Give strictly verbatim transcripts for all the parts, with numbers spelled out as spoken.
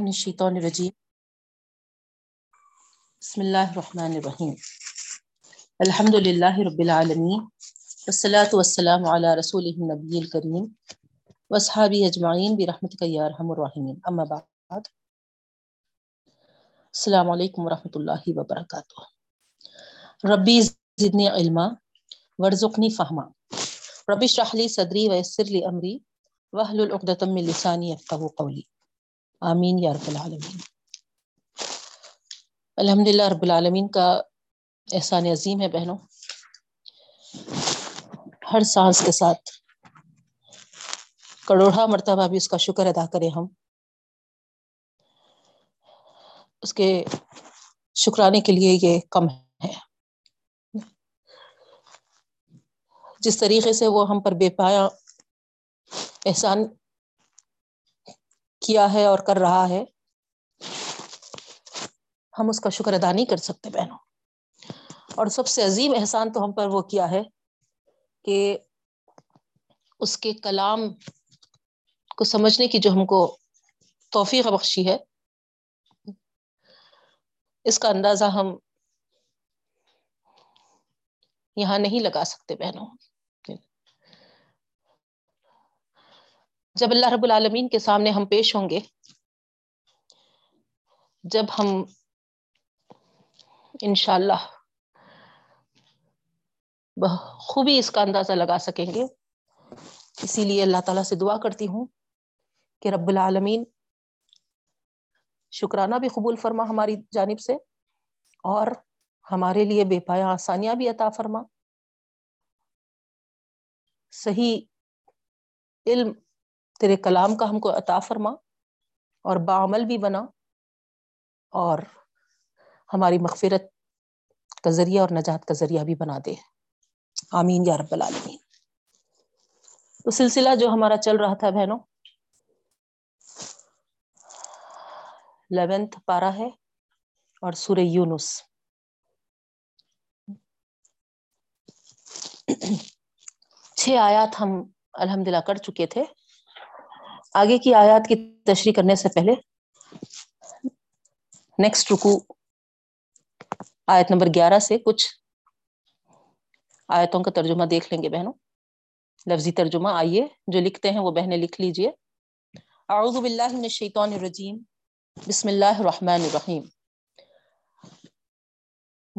من الشیطان الرجیم بسم اللہ الرحمن الرحیم الحمد للہ رب العالمین والصلاة والسلام علی رسولہ نبی الکریم واصحابہ اجمعین برحمتک یا ارحم الراحمین اما بعد السلام علیکم ورحمۃ اللہ وبرکاتہ ربی زدنی علما وارزقنی فہما رب اشرح لی صدری ویسر لی امری واحلل عقدۃ من لسانی یفقہوا قولی آمین یا رب العالمین. الحمدللہ رب العالمین کا احسان عظیم ہے بہنوں، ہر سانس کے ساتھ کروڑا مرتبہ بھی اس کا شکر ادا کریں، ہم اس کے شکرانے کے لیے یہ کم ہے. جس طریقے سے وہ ہم پر بے پایا احسان کیا ہے اور کر رہا ہے، ہم اس کا شکر ادا نہیں کر سکتے بہنوں. اور سب سے عظیم احسان تو ہم پر وہ کیا ہے کہ اس کے کلام کو سمجھنے کی جو ہم کو توفیق بخشی ہے، اس کا اندازہ ہم یہاں نہیں لگا سکتے بہنوں. جب اللہ رب العالمین کے سامنے ہم پیش ہوں گے، جب ہم انشاءاللہ بخوبی اس کا اندازہ لگا سکیں گے. اسی لیے اللہ تعالیٰ سے دعا کرتی ہوں کہ رب العالمین شکرانہ بھی قبول فرما ہماری جانب سے، اور ہمارے لیے بے پایا آسانیاں بھی عطا فرما، صحیح علم تیرے کلام کا ہم کو عطا فرما اور باعمل بھی بنا، اور ہماری مغفرت کا ذریعہ اور نجات کا ذریعہ بھی بنا دے. آمین یا رب العالمین. تو سلسلہ جو ہمارا چل رہا تھا بہنوں، الیونتھ پارہ ہے اور سورہ یونس. چھ آیات ہم الحمدللہ کر چکے تھے. آگے کی آیات کی تشریح کرنے سے پہلے نیکسٹ رکو آیت نمبر گیارہ سے کچھ آیتوں کا ترجمہ دیکھ لیں گے بہنوں. لفظی ترجمہ آئیے جو لکھتے ہیں وہ بہنیں لکھ لیجئے. اعوذ باللہ من الشیطان الرجیم بسم اللہ الرحمن الرحیم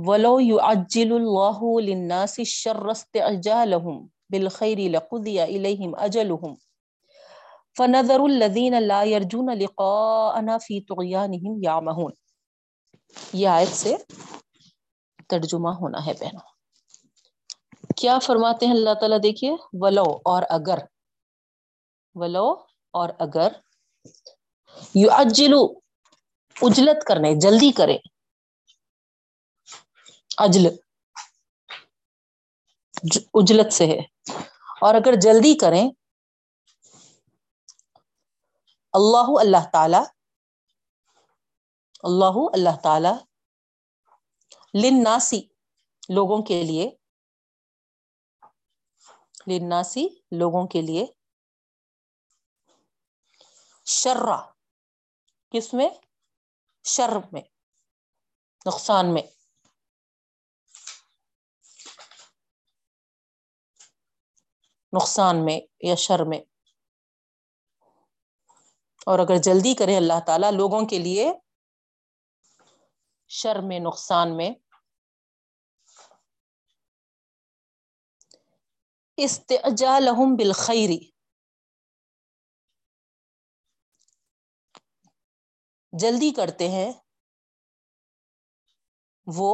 وَلَوْ يُعَجِّلُ اللَّهُ لِلنَّاسِ الشَّرَّ اسْتِعْجَالَهُمْ بِالْخَيْرِ لَقُضِيَ إِلَيْهِمْ أَجَلُهُمْ فَنَذَرُ الَّذِينَ لَا يَرْجُونَ لِقَاءَنَا فِي طُغْيَانِهِمْ يَعْمَهُونَ. یہ آیت سے ترجمہ ہونا ہے بہنوں. کیا فرماتے ہیں اللہ تعالیٰ، دیکھیے. ولو اور اگر، ولو اور اگر، یعجلو اجلت کرنے، جلدی کرے، اجل اجلت سے ہے، اور اگر جلدی کریں اللہ اللہ تعالی اللہ اللہ تعالی للناسی لوگوں کے لیے، للناسی لوگوں کے لیے، شرع کس میں، شر میں، نقصان میں، نقصان میں یا شر میں. اور اگر جلدی کرے اللہ تعالیٰ لوگوں کے لیے شر میں، نقصان میں. استعجالہم بالخیری، جلدی کرتے ہیں وہ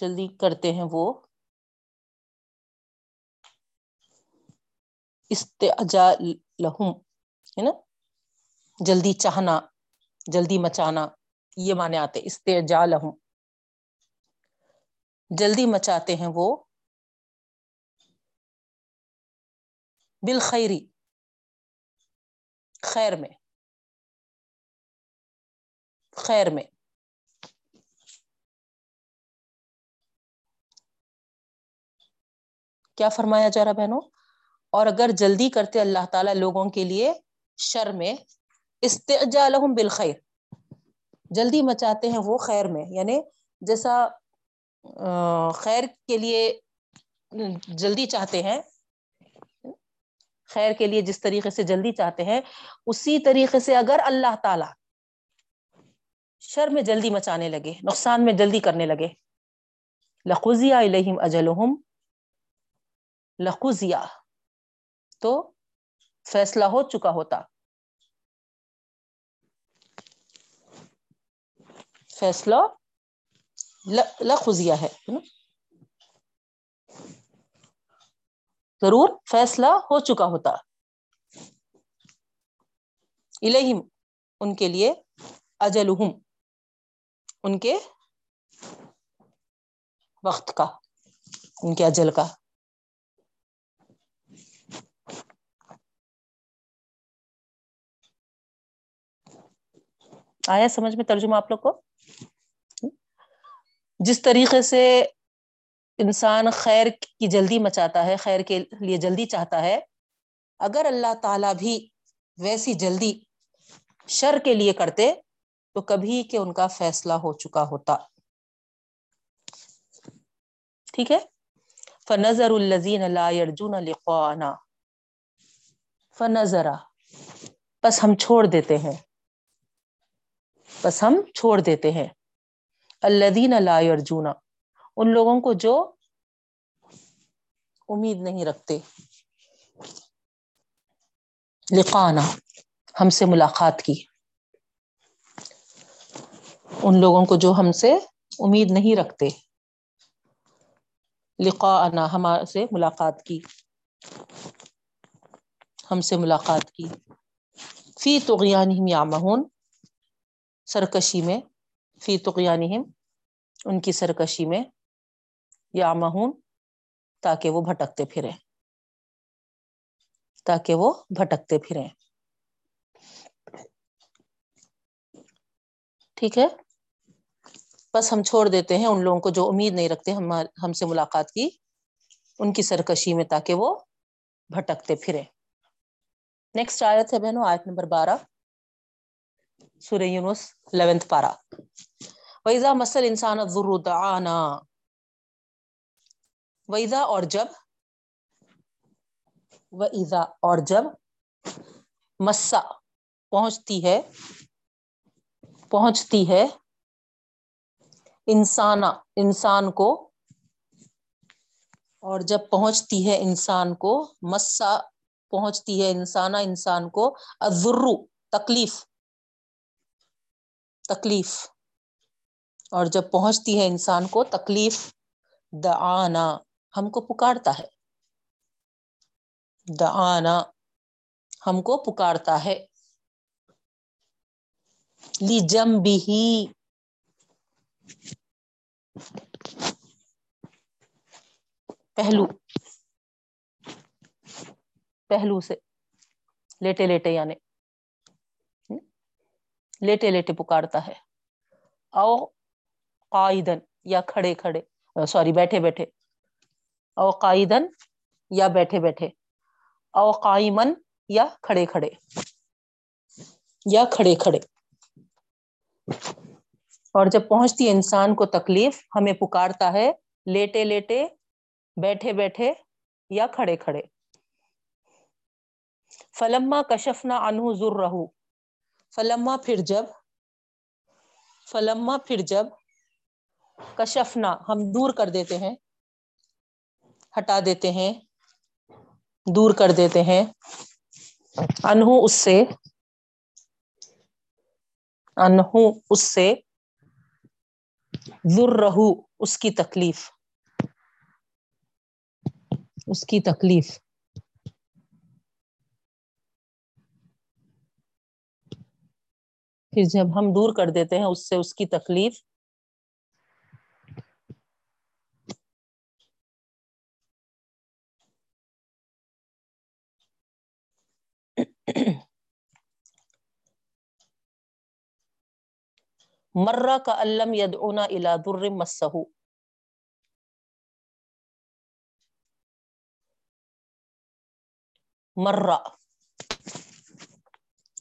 جلدی کرتے ہیں وہ استعجالہم، ہے نا، جلدی چاہنا، جلدی مچانا، یہ معنی آتے استعجالہم. جلدی مچاتے ہیں وہ بالخیری، خیر میں، خیر میں. کیا فرمایا جا رہا بہنوں، اور اگر جلدی کرتے اللہ تعالیٰ لوگوں کے لیے شر میں، استعجال لہم بالخیر، جلدی مچاتے ہیں وہ خیر میں، یعنی جیسا خیر کے لیے جلدی چاہتے ہیں، خیر کے لیے جس طریقے سے جلدی چاہتے ہیں، اسی طریقے سے اگر اللہ تعالیٰ شر میں جلدی مچانے لگے، نقصان میں جلدی کرنے لگے، لَقُضِيَ إِلَيْهِمْ أَجَلُهُمْ، لَقُضِيَ تو فیصلہ ہو چکا ہوتا، فیصلہ لَقُضِيَ ہے، ضرور فیصلہ ہو چکا ہوتا، الیہم ان کے لیے، اجلہم ان کے وقت کا، ان کے اجل کا. آیا سمجھ میں ترجمہ آپ لوگ کو؟ جس طریقے سے انسان خیر کی جلدی مچاتا ہے، خیر کے لیے جلدی چاہتا ہے، اگر اللہ تعالیٰ بھی ویسی جلدی شر کے لیے کرتے تو کبھی کہ ان کا فیصلہ ہو چکا ہوتا. ٹھیک ہے. فَنَظَرُ الَّذِينَ لَا يَرْجُونَ لِقَاءَنَا، فَنَظَرَ پس ہم چھوڑ دیتے ہیں، پس ہم چھوڑ دیتے ہیں، الَّذِينَ لَا يَرْجُونَ ان لوگوں کو جو امید نہیں رکھتے، لقانا ہم سے ملاقات کی، ان لوگوں کو جو ہم سے امید نہیں رکھتے، لقانا ہمارے سے ملاقات کی، ہم سے ملاقات کی، فی طغیانہم یعمہون سرکشی میں، فی طغیانہم ان کی سرکشی میں، یعمہون تاکہ وہ بھٹکتے پھریں، تاکہ وہ بھٹکتے پھریں. ٹھیک ہے. بس ہم چھوڑ دیتے ہیں ان لوگوں کو جو امید نہیں رکھتے، ہم ہم سے ملاقات کی، ان کی سرکشی میں، تاکہ وہ بھٹکتے پھریں. نیکسٹ آیت ہے بہنوں، آیت نمبر بارہ، سورہ یونس، الیونتھ پارہ. وَإِذَا مَسَّ الْإِنسَانَ الضُّرُّ دَعَانَا، وَإِذَا اور جب، وَإِذَا اور جب، مسا پہنچتی ہے، پہنچتی ہے انسان، انسان کو، اور جب پہنچتی ہے انسان کو، مسا پہنچتی ہے انسان، انسان کو، الضُّرُّ تکلیف، تکلیف، اور جب پہنچتی ہے انسان کو تکلیف، دعانا ہم کو پکارتا ہے، دعانا ہم کو پکارتا ہے، لجنبہ پہلو، پہلو سے، لیٹے لیٹے، یعنی لیٹے لیٹے پکارتا ہے، او قائدن یا کھڑے کھڑے، سوری بیٹھے بیٹھے، او قائدن یا بیٹھے بیٹھے، او قائمن یا کھڑے کھڑے، یا کھڑے کھڑے. اور جب پہنچتی ہے انسان کو تکلیف، ہمیں پکارتا ہے لیٹے لیٹے، بیٹھے بیٹھے یا کھڑے کھڑے. فلما کشفنا عنہ ضرہ، فلما پھر جب، فلما پھر جب، کشفنا ہم دور کر دیتے ہیں، ہٹا دیتے ہیں، دور کر دیتے ہیں، انہو اس سے، انہو اس سے، ذرہو اس کی تکلیف، اس کی تکلیف، پھر جب ہم دور کر دیتے ہیں اس سے اس کی تکلیف، مرہ کا علم یدعونا الی در مسہو، مرہ،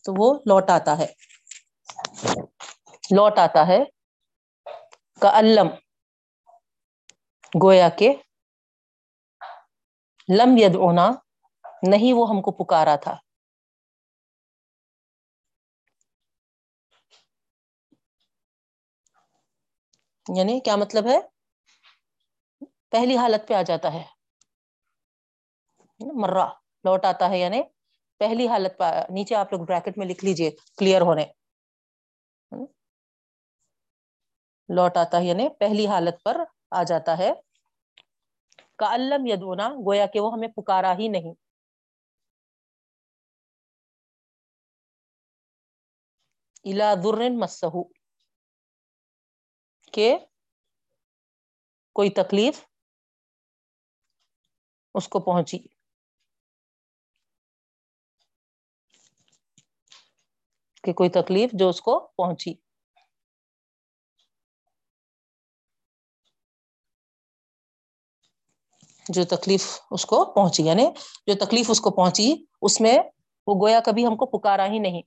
تو وہ لوٹ آتا ہے، لوٹ آتا ہے، کعلم گویا کہ، لم یدعونا نہیں وہ ہم کو پکارا تھا، یعنی کیا مطلب ہے، پہلی حالت پہ آ جاتا ہے، مرہ لوٹ آتا ہے یعنی پہلی حالت پہ، نیچے آپ لوگ بریکٹ میں لکھ لیجئے کلیئر ہونے، لوٹ آتا ہے یعنی پہلی حالت پر آ جاتا ہے، کعلم یدعونا گویا کہ وہ ہمیں پکارا ہی نہیں، الی ضر مسہ کہ کوئی تکلیف اس کو پہنچی، کہ کوئی تکلیف جو اس کو پہنچی، جو تکلیف اس کو پہنچی یعنی جو تکلیف اس کو پہنچی اس میں وہ گویا کبھی ہم کو پکارا ہی نہیں،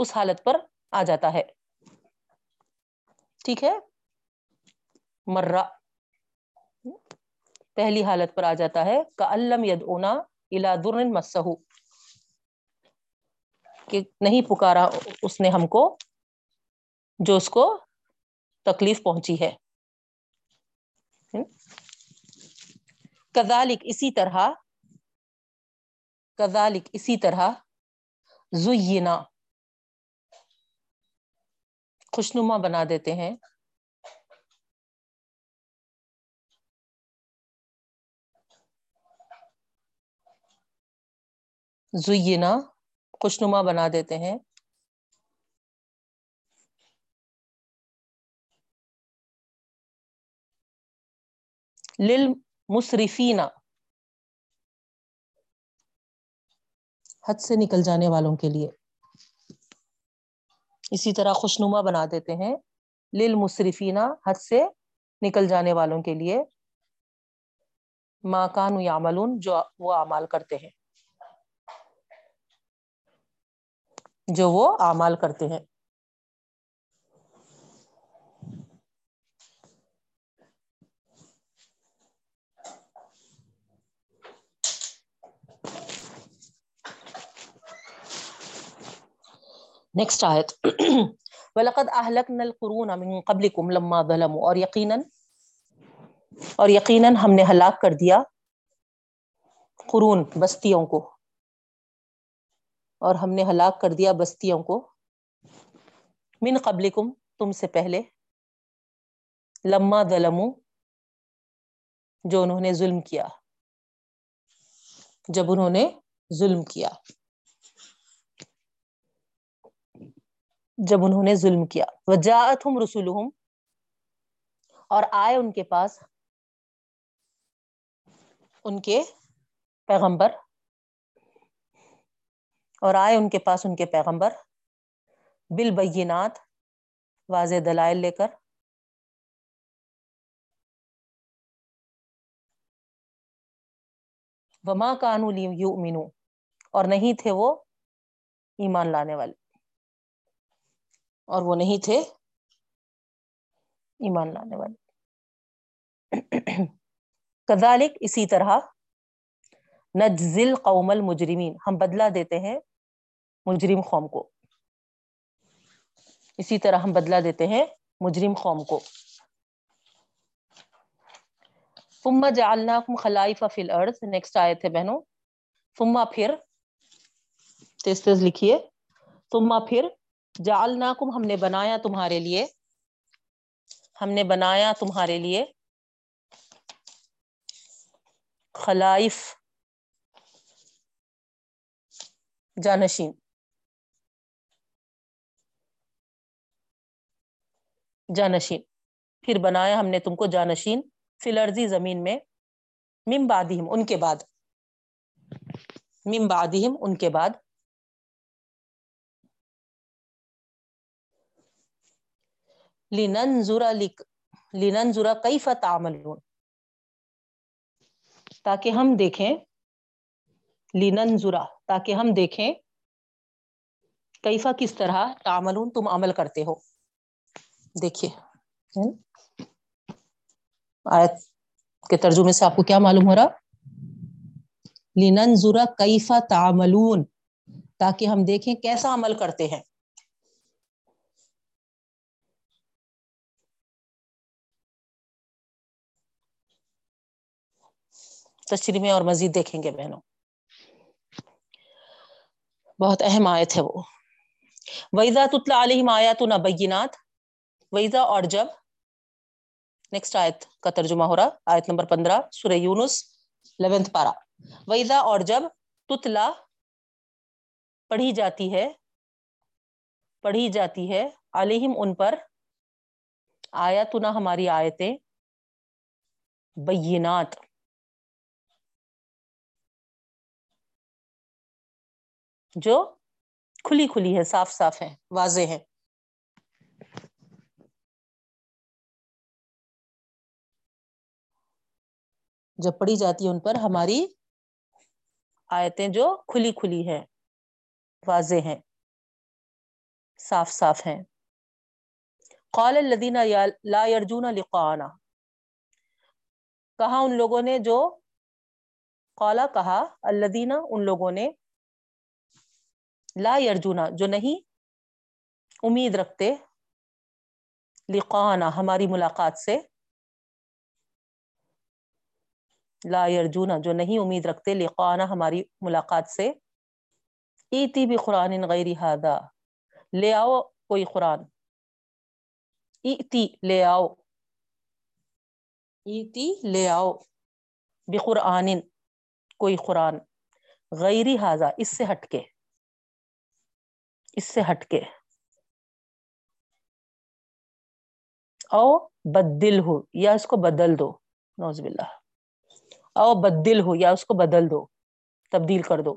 اس حالت پر آ جاتا ہے، ٹھیک ہے، مرہ پہلی حالت پر آ جاتا ہے، کعلم یدعونا الی ضر مسہ کہ نہیں پکارا اس نے ہم کو جو اس کو تکلیف پہنچی ہے، کذالک اسی طرح، کذالک اسی طرح، زینا خوشنما بنا دیتے ہیں، زینا خوشنما بنا دیتے ہیں، لل مصرفین حد سے نکل جانے والوں کے لیے، اسی طرح خوشنما بنا دیتے ہیں للمصرفین حد سے نکل جانے والوں کے لیے، ما کانوا یعملون جو وہ اعمال کرتے ہیں، جو وہ اعمال کرتے ہیں، نیکسٹ آیت، وَلَقَدْ أَهْلَكْنَا الْقُرُونَ مِنْ قَبْلِكُمْ لَمَّا ظَلَمُوا اور یقیناً اور یقیناً ہم نے ہلاک کر دیا قرون بستیوں کو، اور ہم نے ہلاک کر دیا بستیوں کو، مِنْ قَبْلِكُمْ تم سے پہلے، لَمَّا ظَلَمُوا جو انہوں نے ظلم کیا، جب انہوں نے ظلم کیا، جب انہوں نے ظلم کیا، وَجَاءَتْهُمْ رُسُلُهُمْ اور آئے ان کے پاس ان کے پیغمبر، اور آئے ان کے پاس ان کے پیغمبر، بالبینات واضح دلائل لے کر، وَمَا كَانُوا لِيُؤْمِنُوا اور نہیں تھے وہ ایمان لانے والے، اور وہ نہیں تھے ایمان لانے والے، کذالک اسی طرح، نجزی القوم المجرمین ہم بدلہ دیتے ہیں مجرم قوم کو، اسی طرح ہم بدلہ دیتے ہیں مجرم قوم کو، ثم جعلناکم خلائف فی الارض، نیکسٹ آیت ہے بہنوں، ثم پھر تیز تیز لکھیے، ثم پھر جعلناکم ہم نے بنایا تمہارے لیے، ہم نے بنایا تمہارے لیے، خلائف جانشین، جانشین پھر بنایا ہم نے تم کو جانشین، فی الارض زمین میں، من بعدہم ان کے بعد، من بعدہم ان کے بعد، لِنَنْظُرَ لِنَنْظُرَ كَيْفَ تَعْمَلُونَ تاکہ ہم دیکھیں لِنَنْظُرَ تاکہ ہم دیکھیں، کیفا کس طرح، تعملون تم عمل کرتے ہو. دیکھیے آیت کے ترجمے سے آپ کو کیا معلوم ہو رہا؟ لِنَنْظُرَ کیفا تعملون، تاکہ ہم دیکھیں کیسا عمل کرتے ہیں. تشریح میں اور مزید دیکھیں گے بہنوں، بہت اہم آیت ہے وہ. وَإِذَا تُتْلَىٰ عَلَيْهِمْ آيَاتُنَا بَيِّنَاتٍ، وَإِذَا اور جب. نیکسٹ آیت کا ترجمہ ہو رہا، آیت نمبر پندرہ سورہ یونس الیونتھ پارہ. وَإِذَا اور جب تُتْلَىٰ پڑھی جاتی ہے، پڑھی جاتی ہے علیہم ان پر، آیاتنا ہماری آیتیں، بینات جو کھلی کھلی ہے، صاف صاف ہے، واضح ہے. جب پڑھی جاتی ہے ان پر ہماری آیتیں جو کھلی کھلی ہے، واضح ہیں، صاف صاف ہیں. قال الذین لا یرجون لقاءنا، کہا ان لوگوں نے جو، قالا کہا، الذین ان لوگوں نے، لا یرجونا جو نہیں امید رکھتے، لقاءنا ہماری ملاقات سے، لا یرجونا جو نہیں امید رکھتے لقاءنا ہماری ملاقات سے، ایتی بھی قرآن غیر ہذا لے آؤ کوئی قرآن، ایتی لے آؤ، ایتی لے آؤ، بھی قرآن کوئی قرآن، غیر ہذا اس سے ہٹ کے، اس سے ہٹ کے، او بدل ہو یا اس کو بدل دو، نعوذ باللہ، او بدل ہو یا اس کو بدل دو، تبدیل کر دو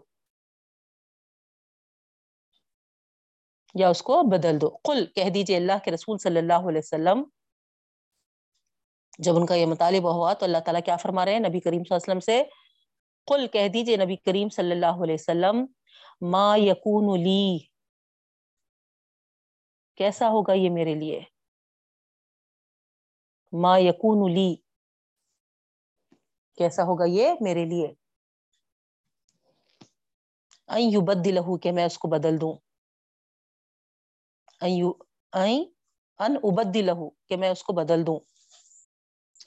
یا اس کو بدل دو. قل کہہ دیجئے اللہ کے رسول صلی اللہ علیہ وسلم، جب ان کا یہ مطالبہ ہوا تو اللہ تعالیٰ کیا فرما رہے ہیں نبی کریم صلی اللہ علیہ وسلم سے؟ قل کہہ دیجئے نبی کریم صلی اللہ علیہ وسلم، ما یکون لی، کیسا ہوگا یہ میرے لیے، ما یکون لی کیسا ہوگا یہ میرے لیے، ان یبدلہ کہ میں اس کو بدل دوں، ان ابدلہ کہ میں اس کو بدل دوں،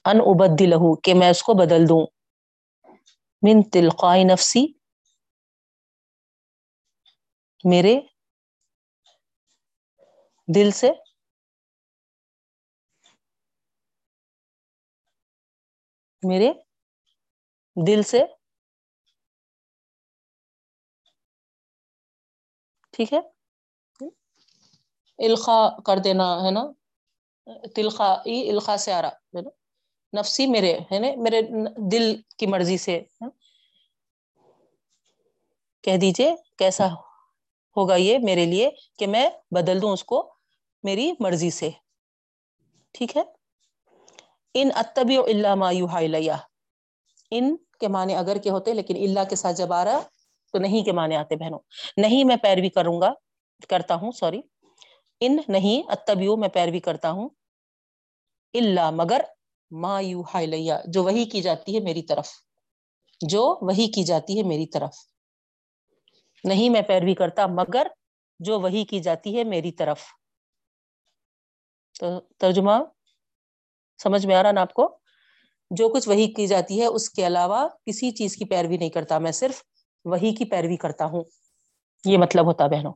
ان ابدلہ کہ میں اس کو بدل دوں، من تلقاء نفسی میرے دل سے، میرے دل سے، ٹھیک ہے، الخا کر دینا ہے نا، تلخا الخا سے آ رہا ہے نا، نفسی میرے ہے نا، میرے دل کی مرضی سے، کہہ دیجئے کیسا ہوگا یہ میرے لیے کہ میں بدل دوں اس کو میری مرضی سے، ٹھیک ہے. ان اتبع الا ما یوحی الیہ، ان کے معنی اگر کے ہوتے لیکن اللہ کے ساتھ جب آ رہا تو نہیں کے معنی آتے بہنوں. نہیں میں پیروی کروں گا کرتا ہوں سوری ان نہیں اتبع میں پیروی کرتا ہوں، الا مگر، ما یوحی الیہ جو وحی کی جاتی ہے میری طرف، جو وحی کی جاتی ہے میری طرف، نہیں میں پیروی کرتا مگر جو وحی کی جاتی ہے میری طرف. تو ترجمہ سمجھ میں آ رہا نا آپ کو؟ جو کچھ وحی کی جاتی ہے اس کے علاوہ کسی چیز کی پیروی نہیں کرتا، میں صرف وحی کی پیروی کرتا ہوں، یہ مطلب ہوتا بہنوں.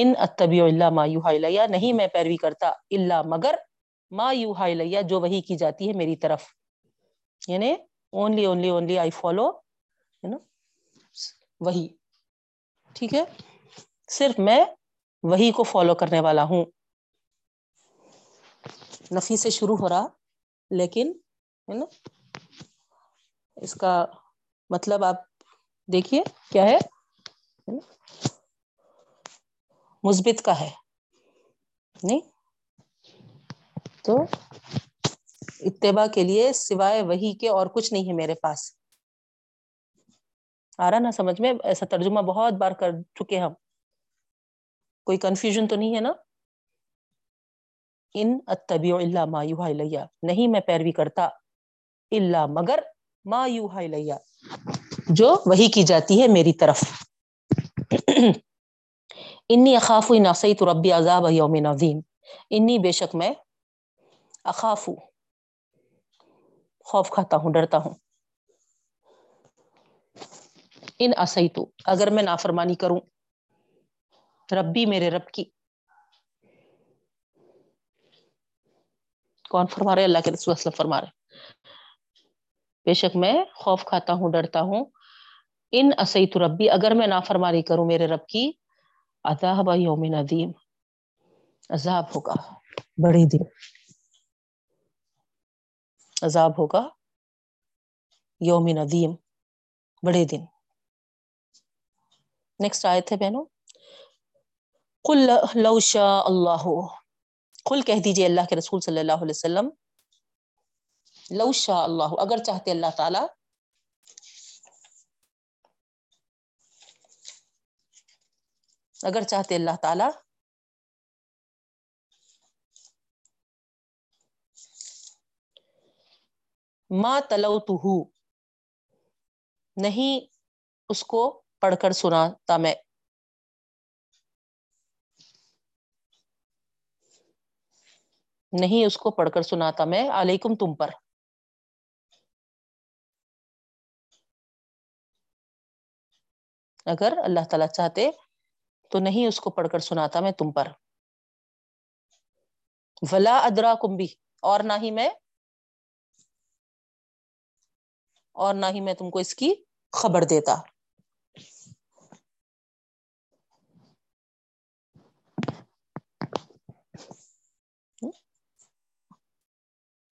ان اتبع الا ما یوحی الیہ نہیں میں پیروی کرتا الا مگر ما یوحی الیہ جو وحی کی جاتی ہے میری طرف، یعنی only only only I follow ہے نا وحی، ٹھیک ہے، صرف میں وحی کو فالو کرنے والا ہوں. نفی سے شروع ہو رہا لیکن ہے نا اس کا مطلب آپ دیکھیے کیا ہے، مثبت کا ہے نہیں، تو اتباع کے لیے سوائے وحی کے اور کچھ نہیں ہے میرے پاس، آ رہا نا سمجھ میں؟ ایسا ترجمہ بہت بار کر چکے ہم، کوئی کنفیوژن تو نہیں ہے نا؟ ان اتبع الا ما یوحی الی، نہیں میں پیروی کرتا الا مگر ما یوحی الی، جو وحی کی جاتی ہے میری طرف. انی اخاف ان عصیت ربی عذاب یوم عظیم، انی بے شک میں، اخاف خوف کھاتا ہوں، ڈرتا ہوں، ان عصیت اگر میں نافرمانی کروں، ربی میرے رب کی. کون فرما رہے؟ اللہ کے رسول صلی اللہ علیہ وسلم فرما رہے، بے شک میں خوف کھاتا ہوں، ڈرتا ہوں، ان عصیت ربی اگر میں نافرمانی کروں میرے رب کی، عذاب یوم عظیم، عذاب ہوگا بڑے دن، عذاب ہوگا یوم عظیم، بڑے دن. نیکسٹ آیت ہے بہنوں، قل لو شاء اللہ، قل کہہ دیجئے اللہ کے رسول صلی اللہ علیہ وسلم، لو شاء اللہ اگر چاہتے اللہ تعالی، اگر چاہتے اللہ تعالی ما تلوتہ، نہیں اس کو پڑھ کر سناتا میں، نہیں اس کو پڑھ کر سناتا میں، علیکم تم پر، اگر اللہ تعالی چاہتے تو نہیں اس کو پڑھ کر سناتا میں تم پر، ولا ادراکم بھی، اور نہ ہی میں اور نہ ہی میں تم کو اس کی خبر دیتا.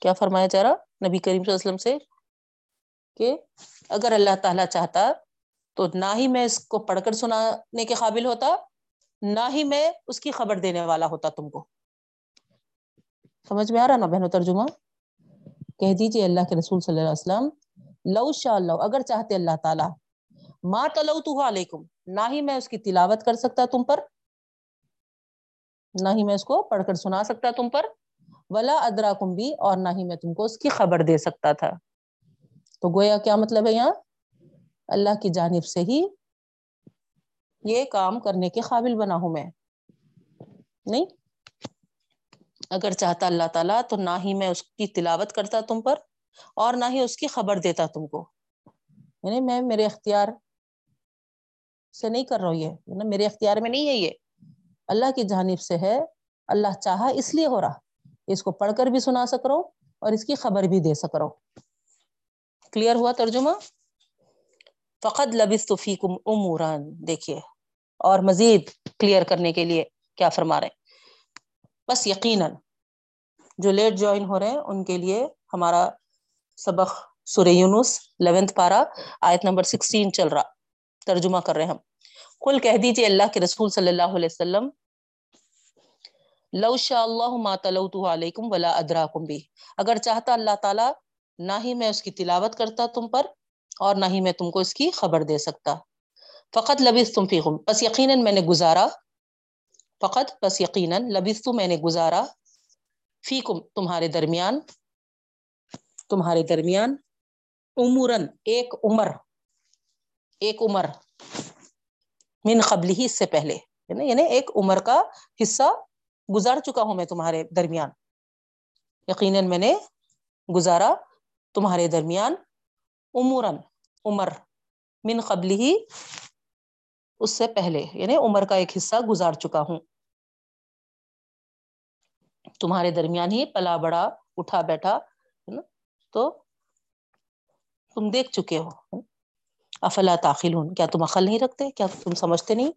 کیا فرمایا جا رہا نبی کریم صلی اللہ علیہ وسلم سے؟ کہ اگر اللہ تعالی چاہتا تو نہ ہی میں اس کو پڑھ کر سنانے کے قابل ہوتا، نہ ہی میں اس کی خبر دینے والا ہوتا تم کو. سمجھ میں آ رہا نا بہنوں ترجمہ؟ کہہ دیجئے اللہ کے رسول صلی اللہ علیہ وسلم، لو شاء اللہ اگر چاہتے اللہ تعالیٰ، ما تلوتہ علیکم، نہ ہی میں اس کی تلاوت کر سکتا تم پر، نہ ہی میں اس کو پڑھ کر سنا سکتا تم پر، ولا ادراکم بھی، اور نہ ہی میں تم کو اس کی خبر دے سکتا تھا. تو گویا کیا مطلب ہے یہاں؟ اللہ کی جانب سے ہی یہ کام کرنے کے قابل بنا ہوں میں، نہیں اگر چاہتا اللہ تعالیٰ تو نہ ہی میں اس کی تلاوت کرتا تم پر اور نہ ہی اس کی خبر دیتا تم کو. یعنی میں میرے اختیار سے نہیں کر رہا ہوں یہ، میرے اختیار میں نہیں ہے یہ، اللہ کی جانب سے ہے، اللہ چاہا اس لیے ہو رہا، اس کو پڑھ کر بھی سنا سک رہا ہوں اور اس کی خبر بھی دے سک رہا ہوں. کلیئر ہوا ترجمہ؟ فقد لبثت فیکم اموران، دیکھیے اور مزید کلیئر کرنے کے لیے کیا فرما رہے ہیں. بس یقیناً جو لیٹ جوائن ہو رہے ہیں ان کے لیے ہمارا سبق سورہ یونس الیونتھ پارہ آیت نمبر سکسٹین چل رہا، ترجمہ کر رہے ہم. قل کہہ دیجئے اللہ کے رسول صلی اللہ علیہ وسلم، لو شاء اللہ ما تلوتہ علیکم ولا ادراکم بھی، اگر چاہتا اللہ تعالیٰ نہ ہی میں اس کی تلاوت کرتا تم پر اور نہ ہی میں تم کو اس کی خبر دے سکتا. فقط لبثتم فیکم، بس یقیناً میں نے گزارا، فقط بس یقیناً، لبثتم میں نے گزارا، فیکم تمہارے درمیان، تمہارے درمیان، عمراً ایک عمر، ایک عمر، من قبل ہی اس سے پہلے، یعنی ایک عمر کا حصہ گزار چکا ہوں میں تمہارے درمیان، یقیناً میں نے گزارا تمہارے درمیان عمراً، عمر، من قبل ہی اس سے پہلے، یعنی عمر کا ایک حصہ گزار چکا ہوں تمہارے درمیان ہی، پلا بڑا، اٹھا بیٹھا، تو تم دیکھ چکے ہو. افلا تعقلون، کیا تم عقل نہیں رکھتے؟ کیا تم سمجھتے نہیں؟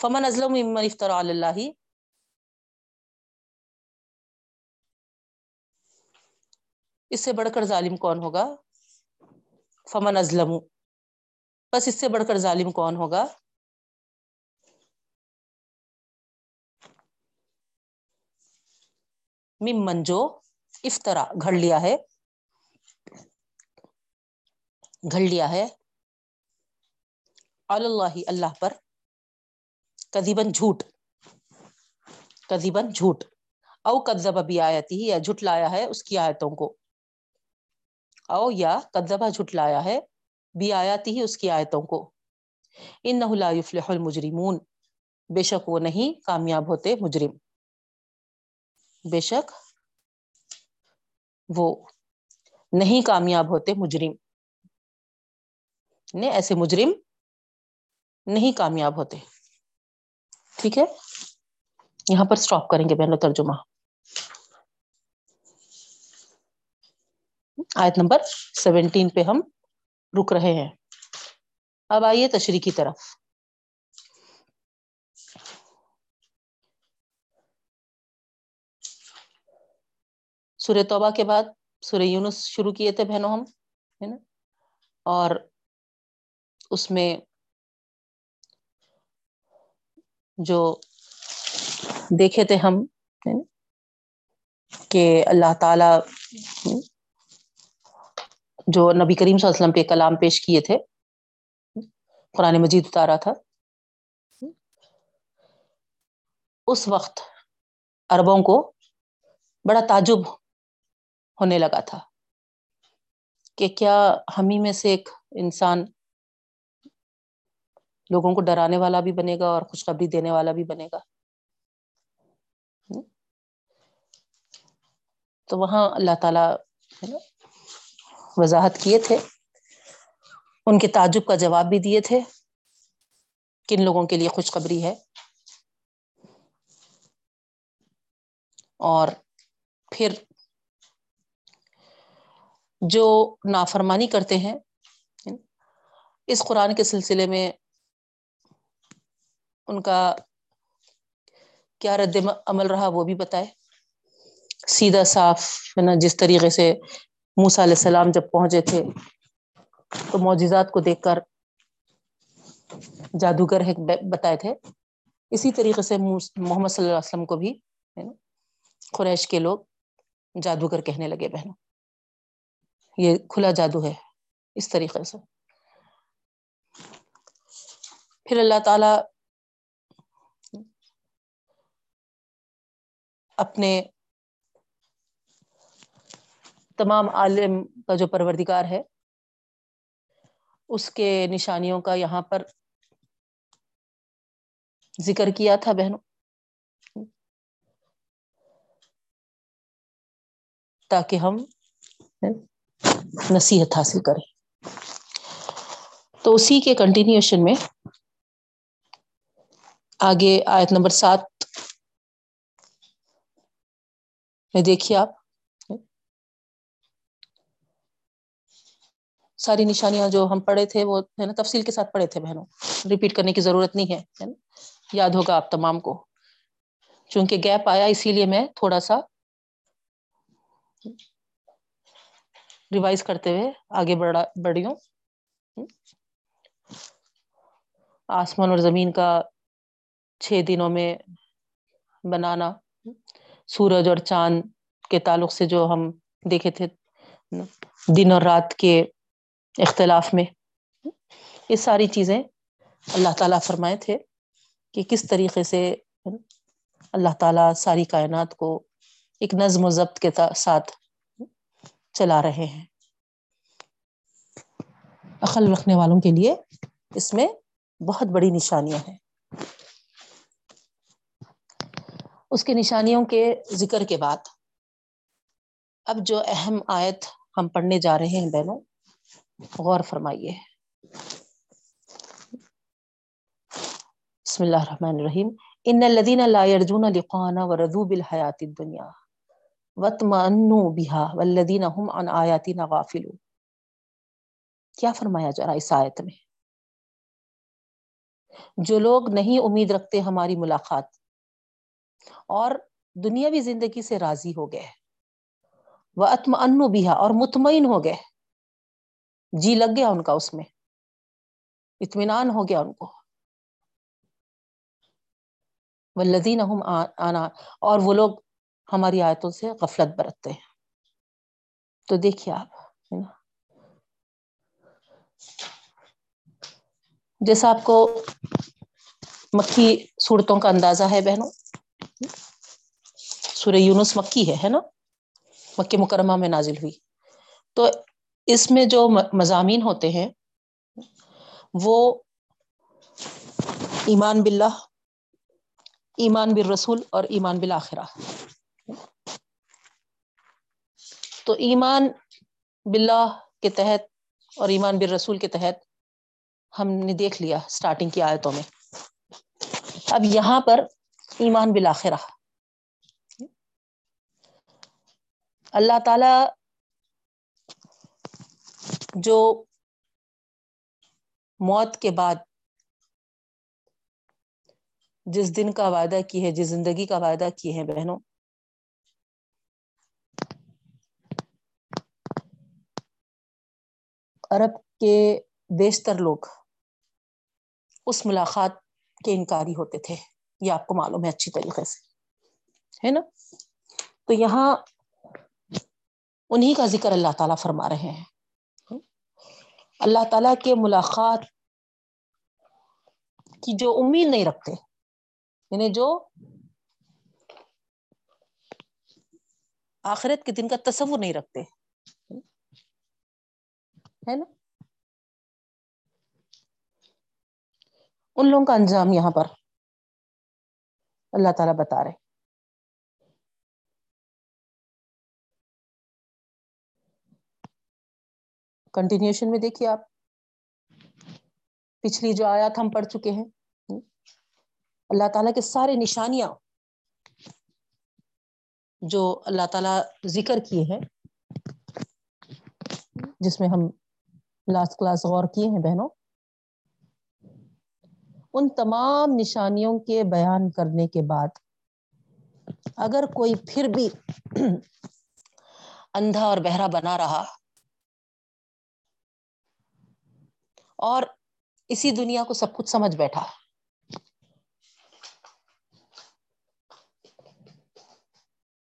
فمن اظلم ممن افترى على الله، اس سے بڑھ کر ظالم کون ہوگا؟ فمن اظلم، بس اس سے بڑھ کر ظالم کون ہوگا؟ ممن جو افطرا گھڑ لیا ہے گھڑ لیا ہے اللہ اللہ پر کذبن جھوٹ کذبن جھوٹ او کذب بآیاتہ یا جھٹلایا ہے اس کی آیتوں کو او یا کذب جھٹلایا ہے بآیاتہ اس کی آیتوں کو انہ لا یفلح المجرمون بے شک وہ نہیں کامیاب ہوتے مجرم بے شک وہ نہیں کامیاب ہوتے مجرم نے ایسے مجرم نہیں کامیاب ہوتے. ٹھیک ہے یہاں پر سٹاپ کریں گے بہنوں ترجمہ آیت نمبر سیونٹین پہ ہم رک رہے ہیں. اب آئیے تشریح کی طرف. سورہ توبہ کے بعد سورہ یونس شروع کیے تھے بہنوں ہم ہے نا, اور اس میں جو دیکھے تھے ہم کہ اللہ تعالی جو نبی کریم صلی اللہ علیہ وسلم پہ کلام پیش کیے تھے, قرآن مجید اتارا تھا, اس وقت عربوں کو بڑا تعجب ہونے لگا تھا کہ کیا ہمیں میں سے ایک انسان لوگوں کو ڈرانے والا بھی بنے گا اور خوشخبری دینے والا بھی بنے گا. تو وہاں اللہ تعالی وضاحت کیے تھے, ان کے تعجب کا جواب بھی دیے تھے کن لوگوں کے لیے خوشخبری ہے, اور پھر جو نافرمانی کرتے ہیں اس قرآن کے سلسلے میں ان کا کیا رد عمل رہا وہ بھی بتائے. سیدھا صاف ہے نا, جس طریقے سے موسیٰ علیہ السلام جب پہنچے تھے تو معجزات کو دیکھ کر جادوگر ہے بتائے تھے, اسی طریقے سے محمد صلی اللہ علیہ وسلم کو بھی ہے نا قریش کے لوگ جادوگر کہنے لگے. بہنوں یہ کھلا جادو ہے اس طریقے سے. پھر اللہ تعالیٰ اپنے تمام عالم کا جو پروردگار ہے اس کے نشانیوں کا یہاں پر ذکر کیا تھا بہنوں, تاکہ ہم نصیحت حاصل کریں. تو اسی کے کنٹینیوشن میں آگے آیت نمبر سات میں دیکھیے آپ, ساری نشانیاں جو ہم پڑھے تھے وہ ہے نا تفصیل کے ساتھ پڑھے تھے بہنوں, ریپیٹ کرنے کی ضرورت نہیں ہے, یاد ہوگا آپ تمام کو. چونکہ گیپ آیا اسی لیے میں تھوڑا سا ریوائز کرتے ہوئے آگے بڑھا بڑھی ہوں. آسمان اور زمین کا چھ دنوں میں بنانا, سورج اور چاند کے تعلق سے جو ہم دیکھے تھے دن اور رات کے اختلاف میں, یہ ساری چیزیں اللہ تعالیٰ فرمائے تھے کہ کس طریقے سے اللہ تعالیٰ ساری کائنات کو ایک نظم و ضبط کے ساتھ چلا رہے ہیں. عقل رکھنے والوں کے لیے اس میں بہت بڑی نشانیاں ہیں. اس کے نشانیوں کے ذکر کے بعد اب جو اہم آیت ہم پڑھنے جا رہے ہیں بہنوں غور فرمائیے. بسم اللہ الرحمن الرحیم. ان الذین لا یرجون لقاءنا ورضوا بالحیات الدنیا واطمأنوا بها والذین هم عن آیاتنا غافلون. کیا فرمایا جا رہا ہے اس آیت میں؟ جو لوگ نہیں امید رکھتے ہماری ملاقات اور دنیاوی زندگی سے راضی ہو گئے, وَأَطْمَأَنُّوا بِهَا اور مطمئن ہو گئے, جی لگ گیا ان کا, اس میں اطمینان ہو گیا ان کو, وَالَّذِينَ هُمْ آنَا اور وہ لوگ ہماری آیتوں سے غفلت برتتے ہیں. تو دیکھیے آپ جیسا آپ کو مکی صورتوں کا اندازہ ہے بہنوں، سورہ یونس مکی ہے ہے نا، مکہ مکرمہ میں نازل ہوئی. تو اس میں جو مضامین ہوتے ہیں وہ ایمان باللہ، ایمان بالرسول اور ایمان بالآخرہ. تو ایمان باللہ کے تحت اور ایمان بالرسول کے تحت ہم نے دیکھ لیا سٹارٹنگ کی آیتوں میں. اب یہاں پر ایمان بالآخرہ، اللہ تعالی جو موت کے بعد جس دن کا وعدہ کی ہے، جس زندگی کا وعدہ کیے ہیں بہنوں، عرب کے بیشتر لوگ اس ملاقات کے انکاری ہوتے تھے، یہ آپ کو معلوم ہے اچھی طریقے سے، ہے نا. تو یہاں انہی کا ذکر اللہ تعالیٰ فرما رہے ہیں. اللہ تعالیٰ کے ملاقات کی جو امید نہیں رکھتے، یعنی جو آخرت کے دن کا تصور نہیں رکھتے، ہے نا، ان لوگوں کا انجام یہاں پر اللہ تعالیٰ بتا رہے. کنٹینیوشن میں دیکھیے آپ، پچھلی جو آیات ہم پڑھ چکے ہیں، اللہ تعالیٰ کے سارے نشانیاں جو اللہ تعالیٰ ذکر کیے ہیں، جس میں ہم لاسٹ کلاس غور کیے ہیں بہنوں، ان تمام نشانیوں کے بیان کرنے کے بعد اگر کوئی پھر بھی اندھا اور بہرا بنا رہا اور اسی دنیا کو سب کچھ سمجھ بیٹھا،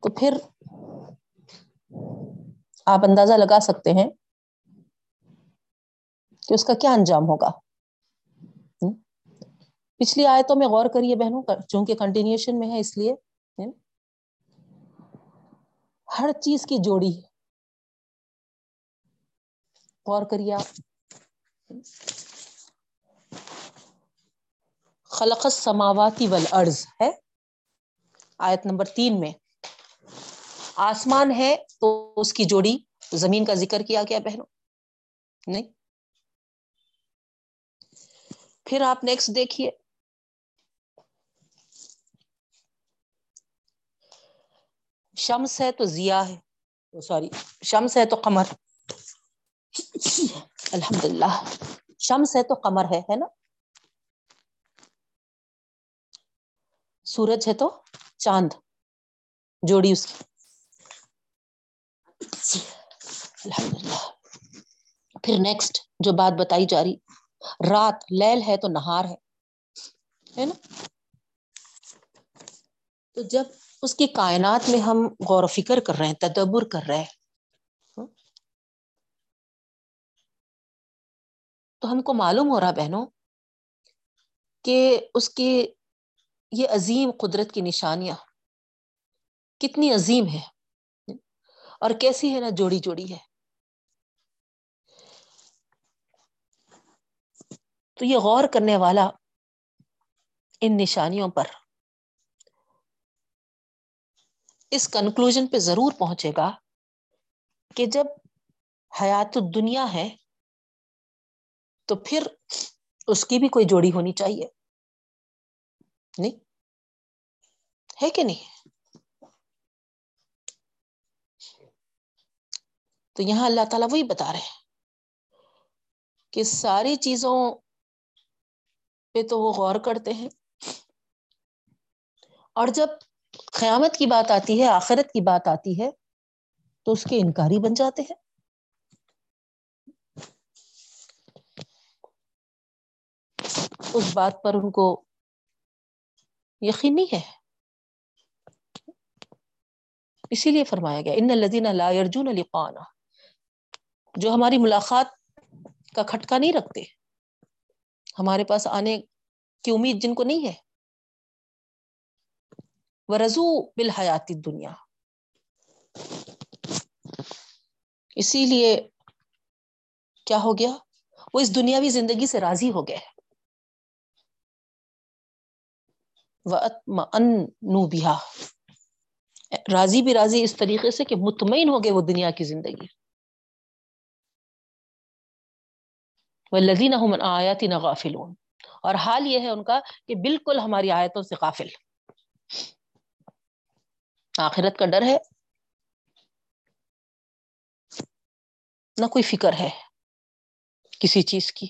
تو پھر آپ اندازہ لگا سکتے ہیں کہ اس کا کیا انجام ہوگا. پچھلی آیتوں میں غور کریے بہنوں، چونکہ کنٹینیوشن میں ہے اس لیے ہر چیز کی جوڑی غور کریے آپ. خلق السماوات والارض ہے آیت نمبر تین میں، آسمان ہے تو اس کی جوڑی زمین کا ذکر کیا گیا بہنوں، نہیں. پھر آپ نیکسٹ دیکھیے، شمس ہے تو ضیاء ہے، سوری شمس ہے تو قمر، الحمدللہ شمس ہے تو قمر ہے، ہے نا، سورج ہے تو چاند، جوڑی اس کی الحمدللہ. پھر نیکسٹ جو بات بتائی جا رہی، رات لیل ہے تو نہار ہے، ہے نا. تو جب اس کی کائنات میں ہم غور و فکر کر رہے ہیں، تدبر کر رہے ہیں، تو ہم کو معلوم ہو رہا بہنوں کہ اس کی یہ عظیم قدرت کی نشانیاں کتنی عظیم ہے اور کیسی ہے نا، جوڑی جوڑی ہے. تو یہ غور کرنے والا ان نشانیوں پر اس کنکلوژن پہ ضرور پہنچے گا کہ جب حیات الدنیا ہے تو پھر اس کی بھی کوئی جوڑی ہونی چاہیے، نہیں ہے کہ نہیں. تو یہاں اللہ تعالیٰ وہی بتا رہے ہیں کہ ساری چیزوں پہ تو وہ غور کرتے ہیں، اور جب قیامت کی بات آتی ہے، آخرت کی بات آتی ہے، تو اس کے انکاری بن جاتے ہیں. اس بات پر ان کو یقین نہیں ہے. اسی لیے فرمایا گیا ان الذین لا یرجون لقانا، جو ہماری ملاقات کا کھٹکا نہیں رکھتے، ہمارے پاس آنے کی امید جن کو نہیں ہے، ورضوا بالحیات الدنیا، اسی لیے کیا ہو گیا، وہ اس دنیاوی زندگی سے راضی ہو گئے، وَأَطْمَأَنُّوا بِهَا، راضی بھی راضی اس طریقے سے کہ مطمئن ہو گئے وہ دنیا کی زندگی، وَالَّذِينَ هُمْ عَنْ آیَاتِنَا غَافِلُونَ، اور حال یہ ہے ان کا کہ بالکل ہماری آیتوں سے غافل، آخرت کا ڈر ہے نہ کوئی فکر ہے کسی چیز کی،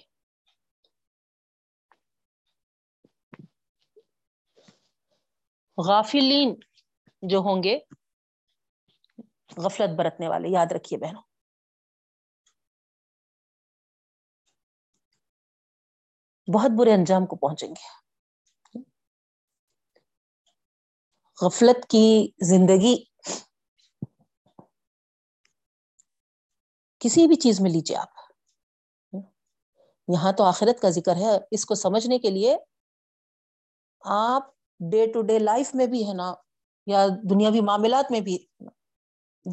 غافلین جو ہوں گے غفلت برتنے والے، یاد رکھیے بہنوں، بہت برے انجام کو پہنچیں گے، غفلت کی زندگی کسی بھی چیز میں لیجیے آپ، یہاں تو آخرت کا ذکر ہے، اس کو سمجھنے کے لیے آپ ڈے ٹو ڈے لائف میں بھی ہے نا، یا دنیاوی معاملات میں بھی،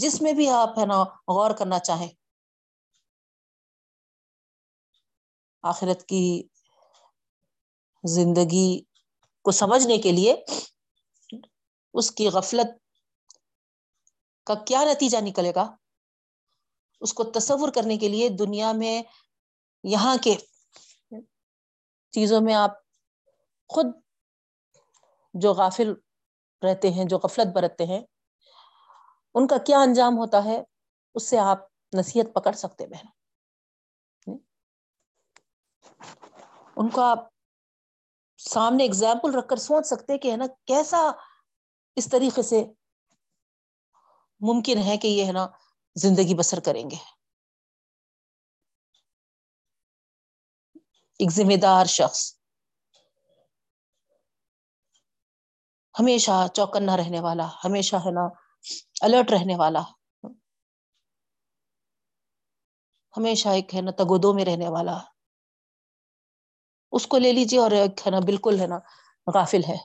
جس میں بھی آپ ہے نا غور کرنا چاہیں، آخرت کی زندگی کو سمجھنے کے لیے اس کی غفلت کا کیا نتیجہ نکلے گا، اس کو تصور کرنے کے لیے دنیا میں یہاں کے چیزوں میں آپ خود جو غافل رہتے ہیں، جو غفلت برتتے ہیں، ان کا کیا انجام ہوتا ہے، اس سے آپ نصیحت پکڑ سکتے بہن، ان کو آپ سامنے اگزامپل رکھ کر سوچ سکتے کہ ہے نا کیسا اس طریقے سے ممکن ہے کہ یہ ہے نا زندگی بسر کریں گے، ایک ذمہ دار شخص، ہمیشہ چوکنا رہنے والا، ہمیشہ ہے نا الرٹ رہنے والا، ہمیشہ ایک ہے نا تگودو میں رہنے والا، اس کو لے لیجیے، اور ایک ہے نا بالکل ہے نا غافل ہے،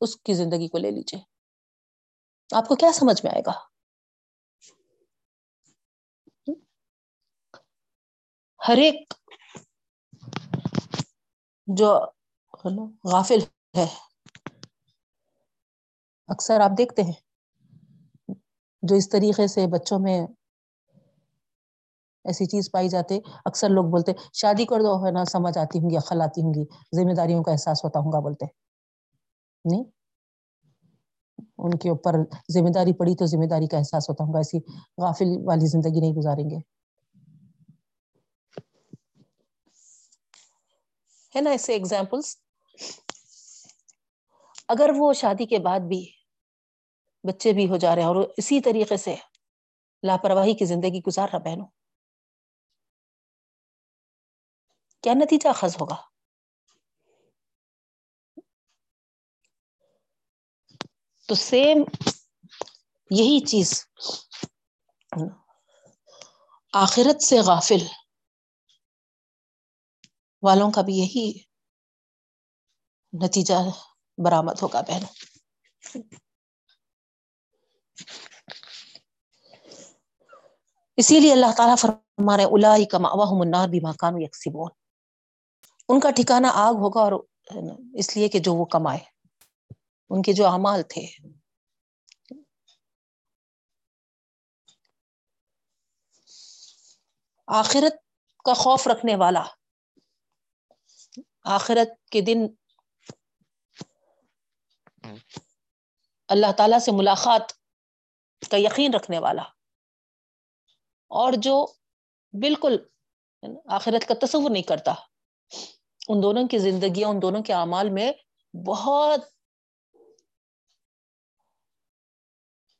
اس کی زندگی کو لے لیجیے، آپ کو کیا سمجھ میں آئے گا؟ ہر ایک جو غافل ہے، اکثر آپ دیکھتے ہیں جو اس طریقے سے بچوں میں ایسی چیز پائی جاتے، اکثر لوگ بولتے شادی کر دو ہے نا سمجھ آتی ہوں گی، عقل آتی ہوں گی، ذمہ داریوں کا احساس ہوتا ہوں گا، بولتے نہیں، ان کے اوپر ذمہ داری پڑی تو ذمہ داری کا احساس ہوتا ہوں گا، ایسی غافل والی زندگی نہیں گزاریں گے، ہے نا ایسے ایگزامپلس۔ اگر وہ شادی کے بعد بھی بچے بھی ہو جا رہے ہیں اور اسی طریقے سے لاپرواہی کی زندگی گزار رہا بہنوں، کیا نتیجہ اخذ ہوگا؟ تو سیم یہی چیز آخرت سے غافل والوں کا بھی یہی نتیجہ برآمد ہوگا بہن۔ اسی لیے اللہ تعالیٰ فرما رہے ہیں اولئک مأواھم النار بما کانوا یکسبون، ان کا ٹھکانہ آگ ہوگا، اور اس لیے کہ جو وہ کمائے، ان کے جو اعمال تھے۔ آخرت کا خوف رکھنے والا، آخرت کے دن اللہ تعالیٰ سے ملاقات کا یقین رکھنے والا، اور جو بالکل آخرت کا تصور نہیں کرتا، ان دونوں کی زندگیاں، ان دونوں کے اعمال میں بہت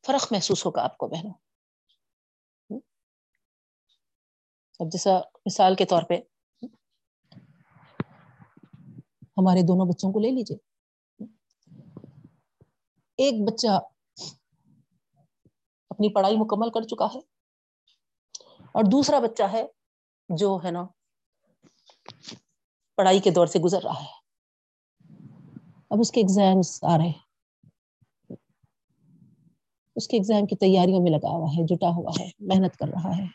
فرق محسوس ہوگا آپ کو بہنوں۔ اب جیسا مثال کے طور پہ ہمارے دونوں بچوں کو لے لیجیے، ایک بچہ اپنی پڑھائی مکمل کر چکا ہے, اور دوسرا بچہ ہے جو ہے نا پڑھائی کے دور سے گزر رہا ہے. اب اس کے ایگزامس آ رہے ہیں, اس کے ایگزام کی تیاریوں میں لگا ہوا ہے, جٹا ہوا ہے, محنت کر رہا ہے.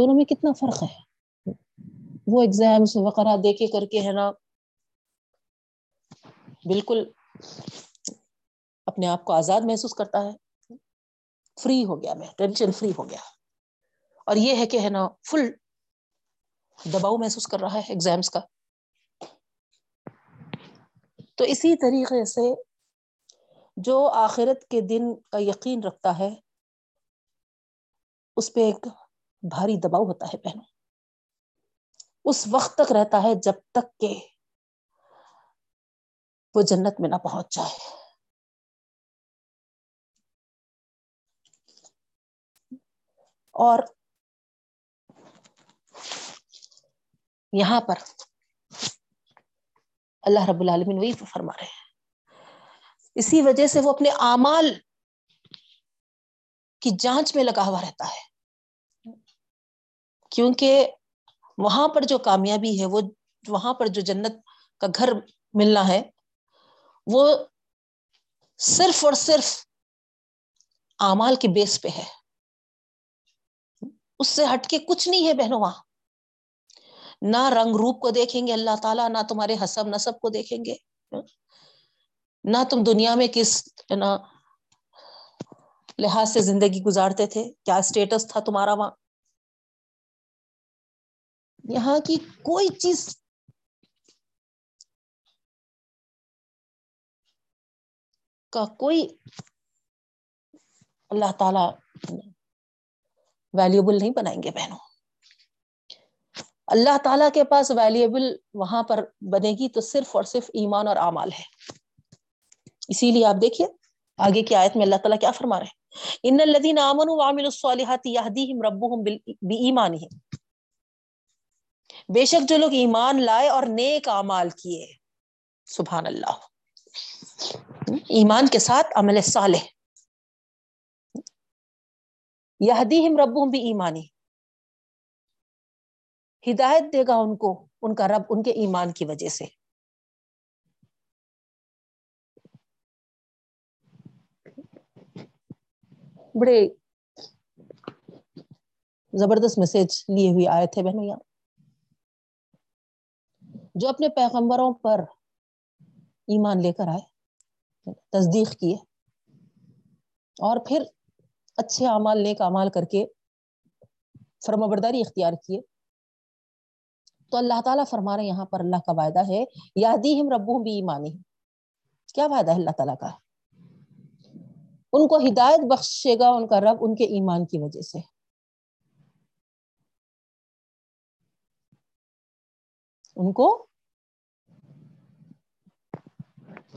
دونوں میں کتنا فرق ہے. وہ ایگزامس وغیرہ دے کے کر کے ہے نا بالکل اپنے آپ کو آزاد محسوس کرتا ہے, فری ہو گیا میں, ٹینشن فری ہو گیا, اور یہ ہے کہ ہے نا فل دباؤ محسوس کر رہا ہے ایگزامس کا. تو اسی طریقے سے جو آخرت کے دن کا یقین رکھتا ہے اس پہ ایک بھاری دباؤ ہوتا ہے بہنوں, اس وقت تک رہتا ہے جب تک کہ وہ جنت میں نہ پہنچ جائے. اور یہاں پر اللہ رب العالمین وہی فرما رہے ہیں, اسی وجہ سے وہ اپنے اعمال کی جانچ میں لگا ہوا رہتا ہے, کیونکہ وہاں پر جو کامیابی ہے, وہ وہاں پر جو جنت کا گھر ملنا ہے, وہ صرف اور صرف اعمال کے بیس پہ ہے, اس سے ہٹ کے کچھ نہیں ہے بہنوں. وہاں نہ رنگ روپ کو دیکھیں گے اللہ تعالیٰ, نہ تمہارے حسب نسب کو دیکھیں گے, نہ تم دنیا میں کس نہ لحاظ سے زندگی گزارتے تھے, کیا اسٹیٹس تھا تمہارا. وہاں یہاں کی کوئی چیز کا کوئی اللہ تعالیٰ ویلیوبل نہیں بنائیں گے بہنوں. اللہ تعالیٰ کے پاس ویلیوبل وہاں پر بنے گی تو صرف اور صرف ایمان اور اعمال ہے. اسی لیے آپ دیکھیے آگے کی آیت میں اللہ تعالیٰ کیا فرما رہے ہیں, ان الذین آمنوا وعملوا الصالحات یہدیہم ربہم بایمانہم, بے شک جو لوگ ایمان لائے اور نیک اعمال کیے. سبحان اللہ, ایمان کے ساتھ عمل صالح. یہدیہم ربہم بایمانی, ہدایت دے گا ان کو ان کا رب ان کے ایمان کی وجہ سے. بڑے زبردست میسج لیے ہوئے آئے تھے بہنوں یہاں, جو اپنے پیغمبروں پر ایمان لے کر آئے, تصدیق کیے, اور پھر اچھے اعمال نیک اعمال کر کے فرما برداری اختیار کیے, تو اللہ تعالیٰ فرما رہے یہاں پر, اللہ کا وعدہ ہے یہدیہم ربہم بایمانہم. کیا وعدہ ہے اللہ تعالیٰ کا, ان کو ہدایت بخشے گا ان کا رب ان کے ایمان کی وجہ سے. ان کو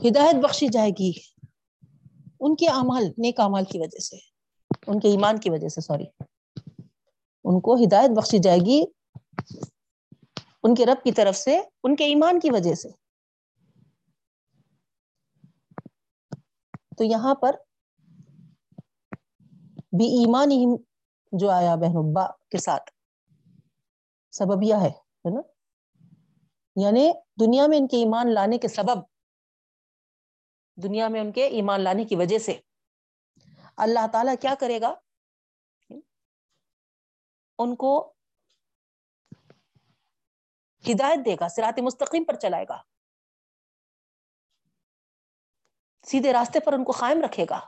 ہدایت بخشی جائے گی ان کے اعمال نیک اعمال کی وجہ سے, ان کے ایمان کی وجہ سے, سوری, ان کو ہدایت بخشی جائے گی ان کے رب کی طرف سے ان کے ایمان کی وجہ سے. تو یہاں پر بی ایمانہم جو آیا بہنوں با کے ساتھ سببیہ ہے نا, یعنی دنیا میں ان کے ایمان لانے کے سبب, دنیا میں ان کے ایمان لانے کی وجہ سے اللہ تعالیٰ کیا کرے گا, ان کو ہدایت دے گا, صراط مستقیم پر چلائے گا, سیدھے راستے پر ان کو قائم رکھے گا,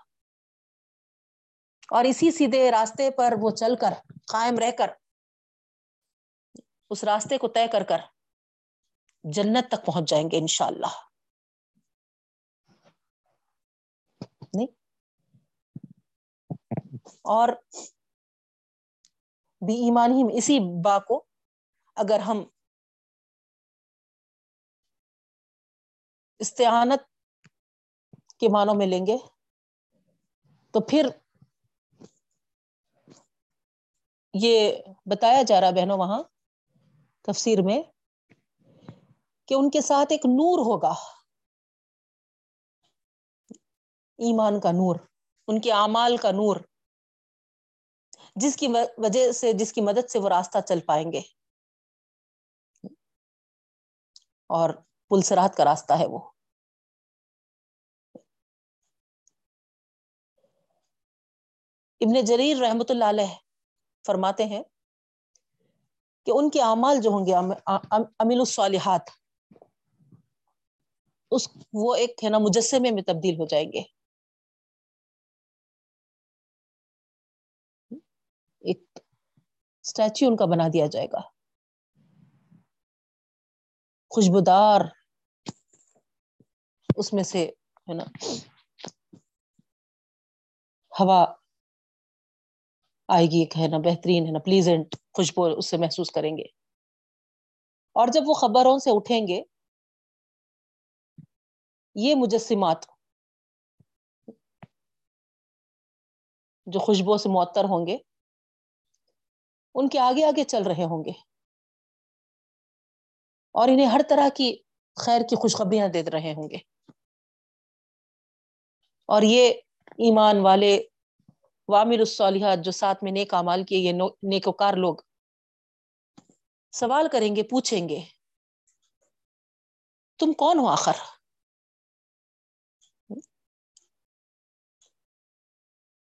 اور اسی سیدھے راستے پر وہ چل کر قائم رہ کر اس راستے کو طے کر کر جنت تک پہنچ جائیں گے انشاءاللہ. نہیں, اور بی ایمانہم اسی با کو اگر ہم استعانت کے معنوں میں لیں گے تو پھر یہ بتایا جا رہا بہنوں وہاں تفسیر میں کہ ان کے ساتھ ایک نور ہوگا, ایمان کا نور، ان کے اعمال کا نور، جس کی وجہ سے جس کی مدد سے وہ راستہ چل پائیں گے، اور پل صراط کا راستہ ہے وہ. ابن جریر رحمۃ اللہ علیہ فرماتے ہیں کہ ان کے اعمال جو ہوں گے عمل الصالحات، اس وہ ایک ہے نا مجسمے میں تبدیل ہو جائیں گے، ایک اسٹیچو ان کا بنا دیا جائے گا، خوشبودار، اس میں سے ہے نا ہوا آئے گی، ایک ہے نا بہترین ہے نا پلیزنٹ خوشبو اس سے محسوس کریں گے. اور جب وہ خبروں سے اٹھیں گے، یہ مجسمات جو خوشبو سے معطر ہوں گے ان کے آگے آگے چل رہے ہوں گے، اور انہیں ہر طرح کی خیر کی خوشخبریاں دے رہے ہوں گے. اور یہ ایمان والے وامل الصالحات جو ساتھ میں نیک اعمال کیے، یہ نیکوکار لوگ سوال کریں گے، پوچھیں گے تم کون ہو آخر؟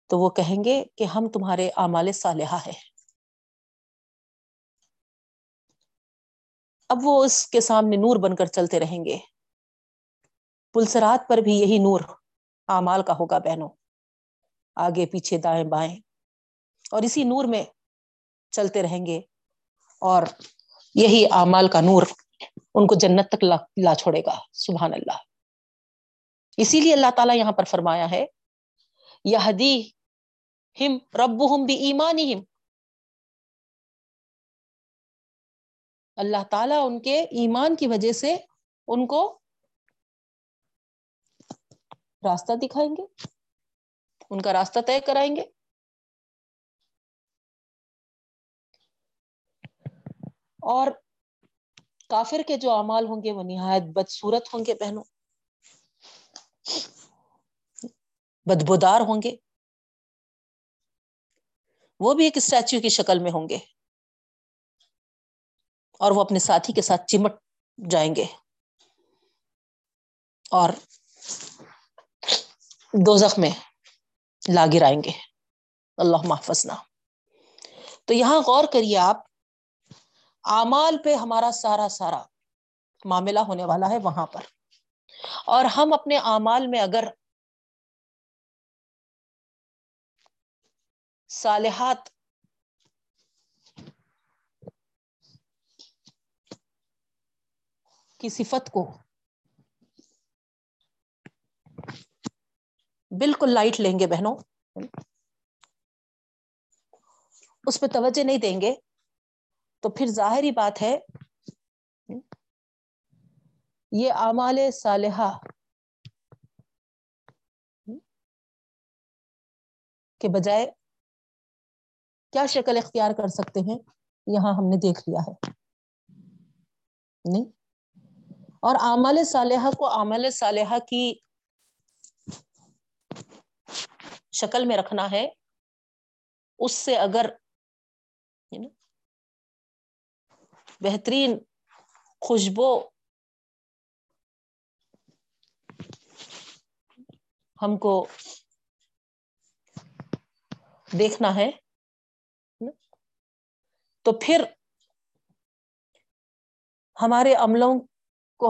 تو وہ کہیں گے کہ ہم تمہارے اعمال صالحہ ہیں. اب وہ اس کے سامنے نور بن کر چلتے رہیں گے. پل صراط پر بھی یہی نور اعمال کا ہوگا بہنوں، آگے پیچھے دائیں بائیں، اور اسی نور میں چلتے رہیں گے، اور یہی اعمال کا نور ان کو جنت تک لا چھوڑے گا. سبحان اللہ. اسی لیے اللہ تعالیٰ یہاں پر فرمایا ہے یہدیہم ربہم بایمانہم، اللہ تعالیٰ ان کے ایمان کی وجہ سے ان کو راستہ دکھائیں گے، ان کا راستہ طے کرائیں گے. اور کافر کے جو اعمال ہوں گے وہ نہایت بدصورت ہوں گے بہنوں، بدبودار ہوں گے، وہ بھی ایک اسٹیچو کی شکل میں ہوں گے، اور وہ اپنے ساتھی کے ساتھ چمٹ جائیں گے، اور دوزخ میں لا گرائیں گے. اللہ محفظنا. تو یہاں غور کریے آپ، اعمال پہ ہمارا سارا سارا معاملہ ہونے والا ہے وہاں پر. اور ہم اپنے اعمال میں اگر صالحات کی صفت کو بالکل لائٹ لیں گے بہنوں، اس پہ توجہ نہیں دیں گے، تو پھر ظاہری بات ہے یہ اعمال صالحہ کے بجائے کیا شکل اختیار کر سکتے ہیں، یہاں ہم نے دیکھ لیا ہے نہیں. اور اعمال صالحہ کو اعمال صالحہ کی شکل میں رکھنا ہے، اس سے اگر بہترین خوشبو ہم کو دیکھنا ہے تو پھر ہمارے عملوں کو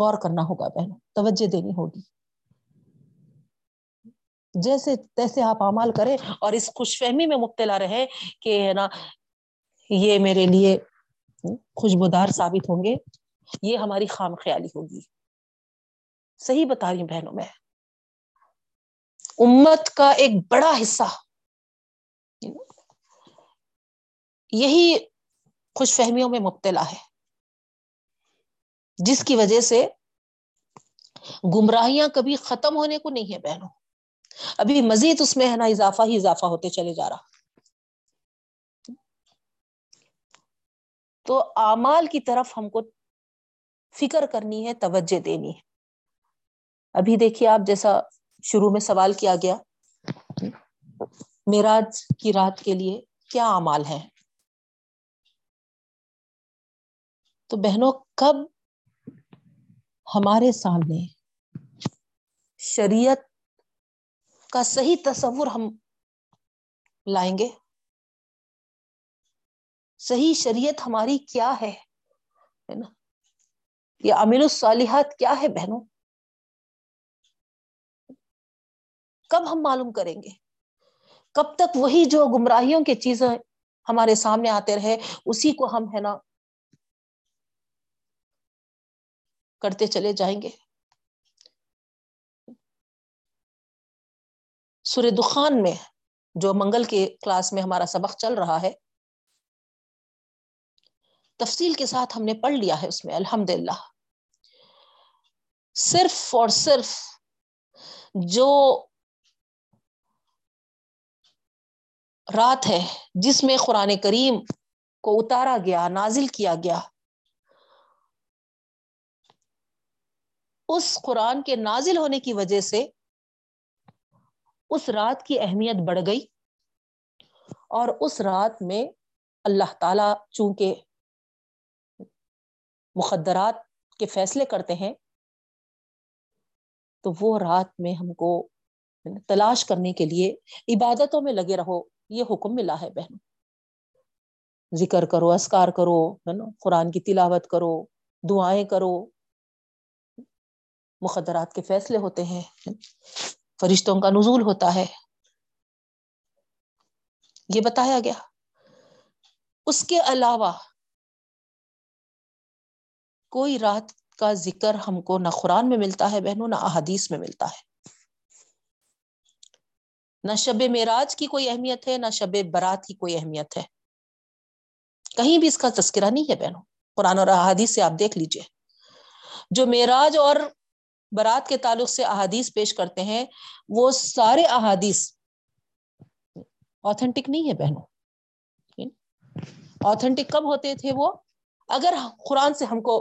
غور کرنا ہوگا بہنوں، توجہ دینی ہوگی. جیسے تیسے آپ اعمال کریں اور اس خوش فہمی میں مبتلا رہے کہ ہے نا یہ میرے لیے خوشبودار ثابت ہوں گے، یہ ہماری خام خیالی ہوگی. صحیح بتا رہی ہوں بہنوں، میں امت کا ایک بڑا حصہ یہی خوش فہمیوں میں مبتلا ہے، جس کی وجہ سے گمراہیاں کبھی ختم ہونے کو نہیں ہے بہنوں، ابھی مزید اس میں ہے نا اضافہ ہی اضافہ ہوتے چلے جا رہا. تو اعمال کی طرف ہم کو فکر کرنی ہے، توجہ دینی ہے. ابھی دیکھیے آپ جیسا شروع میں سوال کیا گیا معراج کی رات کے لیے کیا اعمال ہیں، تو بہنوں کب ہمارے سامنے شریعت کا صحیح تصور ہم لائیں گے، صحیح شریعت ہماری کیا ہے نا، یہ عمل الصالحات کیا ہے بہنوں، کب ہم معلوم کریں گے؟ کب تک وہی جو گمراہیوں کی چیزیں ہمارے سامنے آتے رہے اسی کو ہم ہے نا کرتے چلے جائیں گے؟ سورہ دخان میں جو منگل کے کلاس میں ہمارا سبق چل رہا ہے تفصیل کے ساتھ ہم نے پڑھ لیا ہے اس میں الحمدللہ، صرف اور صرف جو رات ہے جس میں قرآن کریم کو اتارا گیا، نازل کیا گیا، اس قرآن کے نازل ہونے کی وجہ سے اس رات کی اہمیت بڑھ گئی، اور اس رات میں اللہ تعالی چونکہ مقدرات کے فیصلے کرتے ہیں تو وہ رات میں ہم کو تلاش کرنے کے لیے عبادتوں میں لگے رہو یہ حکم ملا ہے بہنوں، ذکر کرو، اذکار کرو، قرآن کی تلاوت کرو، دعائیں کرو، مقدرات کے فیصلے ہوتے ہیں، فرشتوں کا نزول ہوتا ہے، یہ بتایا گیا۔ اس کے علاوہ کوئی رات کا ذکر ہم کو نہ قرآن میں ملتا ہے بہنوں، نہ احادیث میں ملتا ہے، نہ شب معراج کی کوئی اہمیت ہے، نہ شب برات کی کوئی اہمیت ہے، کہیں بھی اس کا تذکرہ نہیں ہے بہنوں، قرآن اور احادیث سے آپ دیکھ لیجئے۔ جو معراج اور برات کے تعلق سے احادیث پیش کرتے ہیں وہ سارے احادیث آتھینٹک نہیں ہے بہنوں۔ آتھینٹک کب ہوتے تھے وہ؟ اگر قرآن سے ہم کو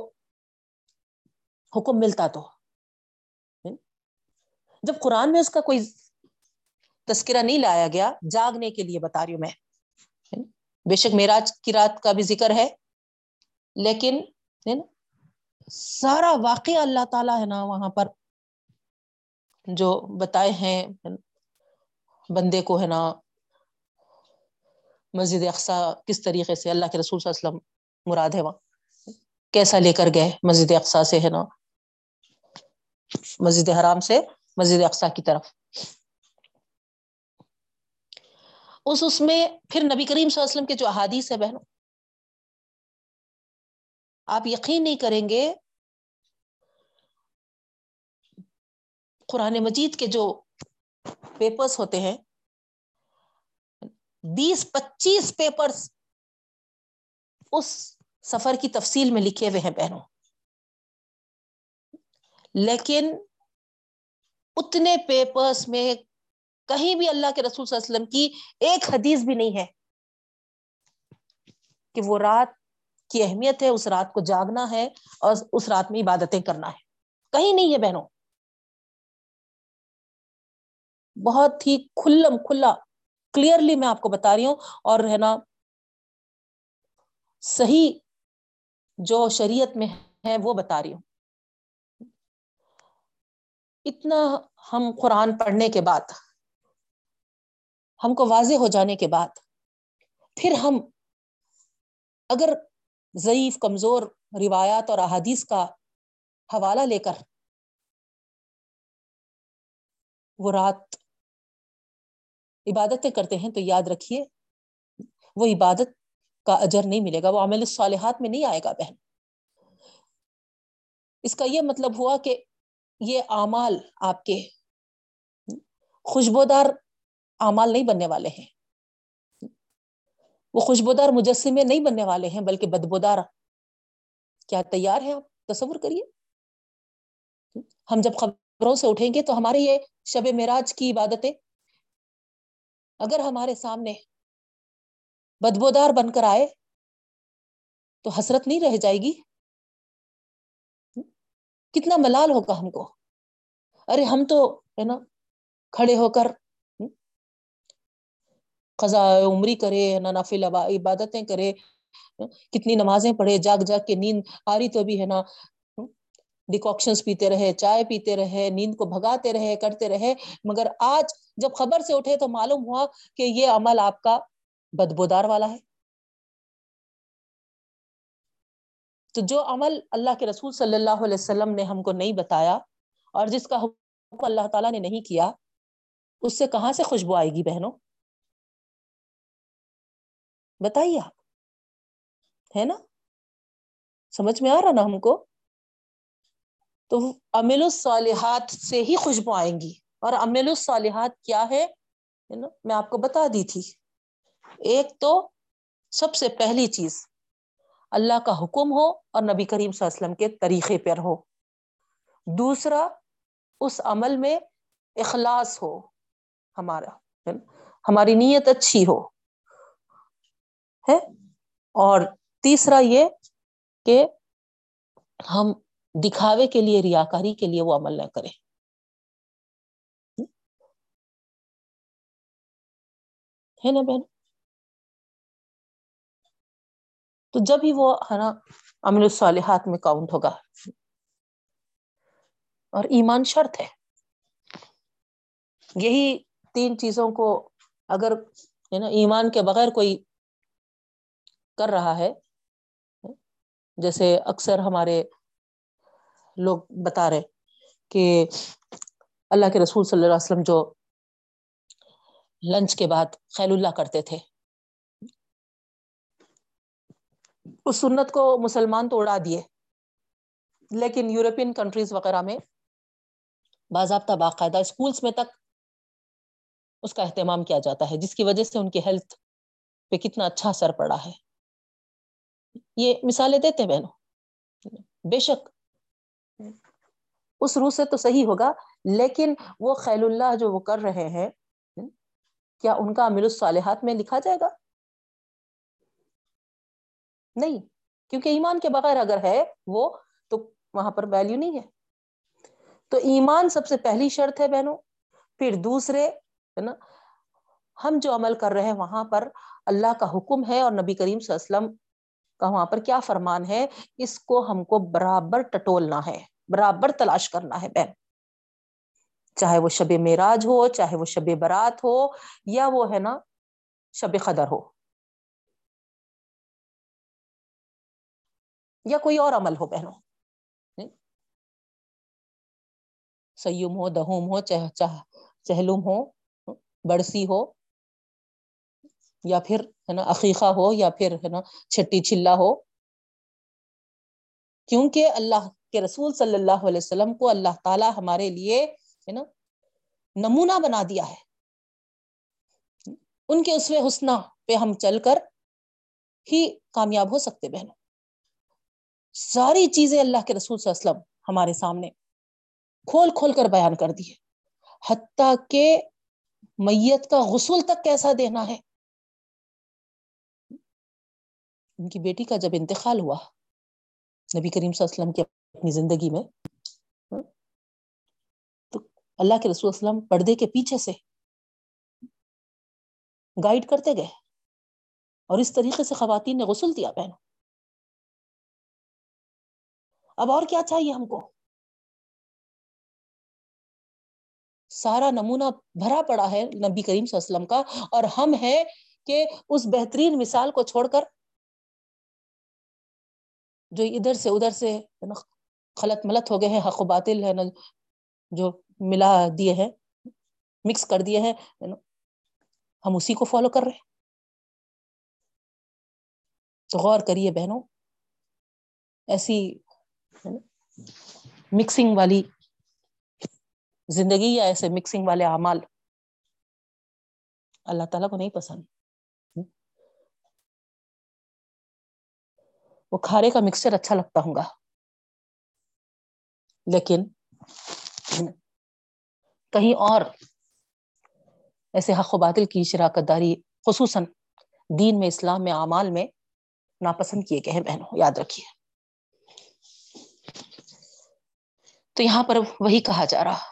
حکم ملتا تو، جب قرآن میں اس کا کوئی تذکرہ نہیں لایا گیا، جاگنے کے لیے بتا رہی ہوں میں، بے شک معراج کی رات کا بھی ذکر ہے لیکن سارا واقعہ اللہ تعالیٰ ہے نا وہاں پر جو بتائے ہیں بندے کو ہے نا، مسجد اقصیٰ کس طریقے سے اللہ کے رسول صلی اللہ علیہ وسلم مراد ہے وہاں، کیسا لے کر گئے مسجد اقصیٰ سے ہے نا، مسجد حرام سے مسجد اقصیٰ کی طرف، اس اس میں پھر نبی کریم صلی اللہ علیہ وسلم کے جو احادیث ہے بہنوں، آپ یقین نہیں کریں گے قرآن مجید کے جو پیپرز ہوتے ہیں بیس پچیس پیپرز اس سفر کی تفصیل میں لکھے ہوئے ہیں بہنوں، لیکن اتنے پیپرز میں کہیں بھی اللہ کے رسول صلی اللہ علیہ وسلم کی ایک حدیث بھی نہیں ہے کہ وہ رات کی اہمیت ہے، اس رات کو جاگنا ہے اور اس رات میں عبادتیں کرنا ہے، کہیں نہیں ہے بہنوں۔ بہت ہی کھلم کھلا کلیئرلی میں آپ کو بتا رہی ہوں، اور ہے نا صحیح جو شریعت میں ہے وہ بتا رہی ہوں۔ اتنا ہم قرآن پڑھنے کے بعد، ہم کو واضح ہو جانے کے بعد، پھر ہم اگر ضعیف کمزور روایات اور احادیث کا حوالہ لے کر وہ رات عبادتیں کرتے ہیں تو یاد رکھیے وہ عبادت کا اجر نہیں ملے گا، وہ عمل الصالحات میں نہیں آئے گا بہن۔ اس کا یہ مطلب ہوا کہ یہ اعمال آپ کے خوشبودار اعمال نہیں بننے والے ہیں، وہ خوشبودار مجسمے نہیں بننے والے ہیں، بلکہ بدبودار کیا تیار ہیں آپ تصور کریے۔ ہم جب خبروں سے اٹھیں گے تو ہمارے یہ شب معراج کی عبادتیں اگر ہمارے سامنے بدبودار بن کر آئے تو حسرت نہیں رہ جائے گی؟ کتنا ملال ہوگا ہم کو، ارے ہم تو ہے نا کھڑے ہو کر قضاء عمری کرے نا, نافل عبادتیں کرے, کتنی نمازیں پڑھے, جاگ جاگ کے نیند آ رہی تو بھی ہے نا ڈیکاکشنز پیتے رہے, چائے پیتے رہے, نیند کو بھگاتے رہے, کرتے رہے, مگر آج جب خبر سے اٹھے تو معلوم ہوا کہ یہ عمل آپ کا بدبودار والا ہے. تو جو عمل اللہ کے رسول صلی اللہ علیہ وسلم نے ہم کو نہیں بتایا اور جس کا حکم اللہ تعالیٰ نے نہیں کیا, اس سے کہاں سے خوشبو آئے گی بہنوں, بتائیے آپ, ہے نا, سمجھ میں آ رہا نا ہم کو. تو عمل الصالحات سے ہی خوشبو آئیں گی. اور عمل الصالحات کیا ہے میں آپ کو بتا دی تھی. ایک تو سب سے پہلی چیز اللہ کا حکم ہو اور نبی کریم صلی اللہ علیہ وسلم کے طریقے پر ہو. دوسرا اس عمل میں اخلاص ہو, ہمارا ہماری نیت اچھی ہو ہے. اور تیسرا یہ کہ ہم دکھاوے کے لیے, ریاکاری کے لیے وہ عمل نہ کریں. ہے نا بہن. تو جب ہی وہ ہے نا عمل الصالحات میں کاؤنٹ ہوگا. اور ایمان شرط ہے. یہی تین چیزوں کو اگر ہے نا ایمان کے بغیر کوئی کر رہا ہے, جیسے اکثر ہمارے لوگ بتا رہے کہ اللہ کے رسول صلی اللہ علیہ وسلم جو لنچ کے بعد خیل اللہ کرتے تھے, اس سنت کو مسلمان تو اڑا دیے, لیکن یورپین کنٹریز وغیرہ میں باضابطہ باقاعدہ اسکولس میں تک اس کا اہتمام کیا جاتا ہے, جس کی وجہ سے ان کی ہیلتھ پہ کتنا اچھا اثر پڑا ہے. یہ مثالیں دیتے ہیں بہنوں. بے شک اس روح سے تو صحیح ہوگا, لیکن وہ خیل اللہ جو وہ کر رہے ہیں, کیا ان کا عمل الصالحات میں لکھا جائے گا؟ نہیں, کیونکہ ایمان کے بغیر اگر ہے وہ تو وہاں پر ویلیو نہیں ہے. تو ایمان سب سے پہلی شرط ہے بہنوں. پھر دوسرے ہے نا ہم جو عمل کر رہے ہیں وہاں پر اللہ کا حکم ہے اور نبی کریم صلی اللہ علیہ وسلم کا وہاں پر کیا فرمان ہے, اس کو ہم کو برابر ٹٹولنا ہے, برابر تلاش کرنا ہے بہن. چاہے وہ شب معراج ہو, چاہے وہ شب برات ہو, یا وہ ہے نا شب قدر ہو, یا کوئی اور عمل ہو بہنوں, سیوم ہو, دہوم ہو, چہ چہ چہلوم ہو, برسی ہو, یا پھر ہے نا عقیقہ ہو, یا پھر ہے نا چھٹی چھلا ہو. کیونکہ اللہ کے رسول صلی اللہ علیہ وسلم کو اللہ تعالی ہمارے لیے ہے نا نمونہ بنا دیا ہے. ان کے اسوہ حسنہ پہ ہم چل کر ہی کامیاب ہو سکتے بہنوں. ساری چیزیں اللہ کے رسول صلی اللہ علیہ وسلم ہمارے سامنے کھول کھول کر بیان کر دی ہے, حتیٰ کہ میت کا غسل تک کیسا دینا ہے. ان کی بیٹی کا جب انتقال ہوا نبی کریم صلی اللہ علیہ وسلم کی اپنی زندگی میں, تو اللہ کے رسول صلی اللہ علیہ وسلم پردے کے پیچھے سے گائیڈ کرتے گئے, اور اس طریقے سے خواتین نے غسل دیا بہنوں. اب اور کیا چاہیے ہم کو؟ سارا نمونہ بھرا پڑا ہے نبی کریم صلی اللہ علیہ وسلم کا, اور ہم ہیں کہ اس بہترین مثال کو چھوڑ کر جو ادھر سے ادھر سے خلط ملت ہو گئے ہیں, حق و باطل ہے نا جو ملا دیے ہیں, مکس کر دیے ہیں, ہم اسی کو فالو کر رہے ہیں. تو غور کریے بہنوں, ایسی مکسنگ والی زندگی یا ایسے مکسنگ والے اعمال اللہ تعالیٰ کو نہیں پسند. وہ کھارے کا مکسچر اچھا لگتا ہوں گا, لیکن کہیں اور ایسے حق و باطل کی شراکت داری خصوصاً دین میں, اسلام میں, اعمال میں ناپسند کیے گئے ہیں بہنوں, یاد رکھیے. تو یہاں پر وہی کہا جا رہا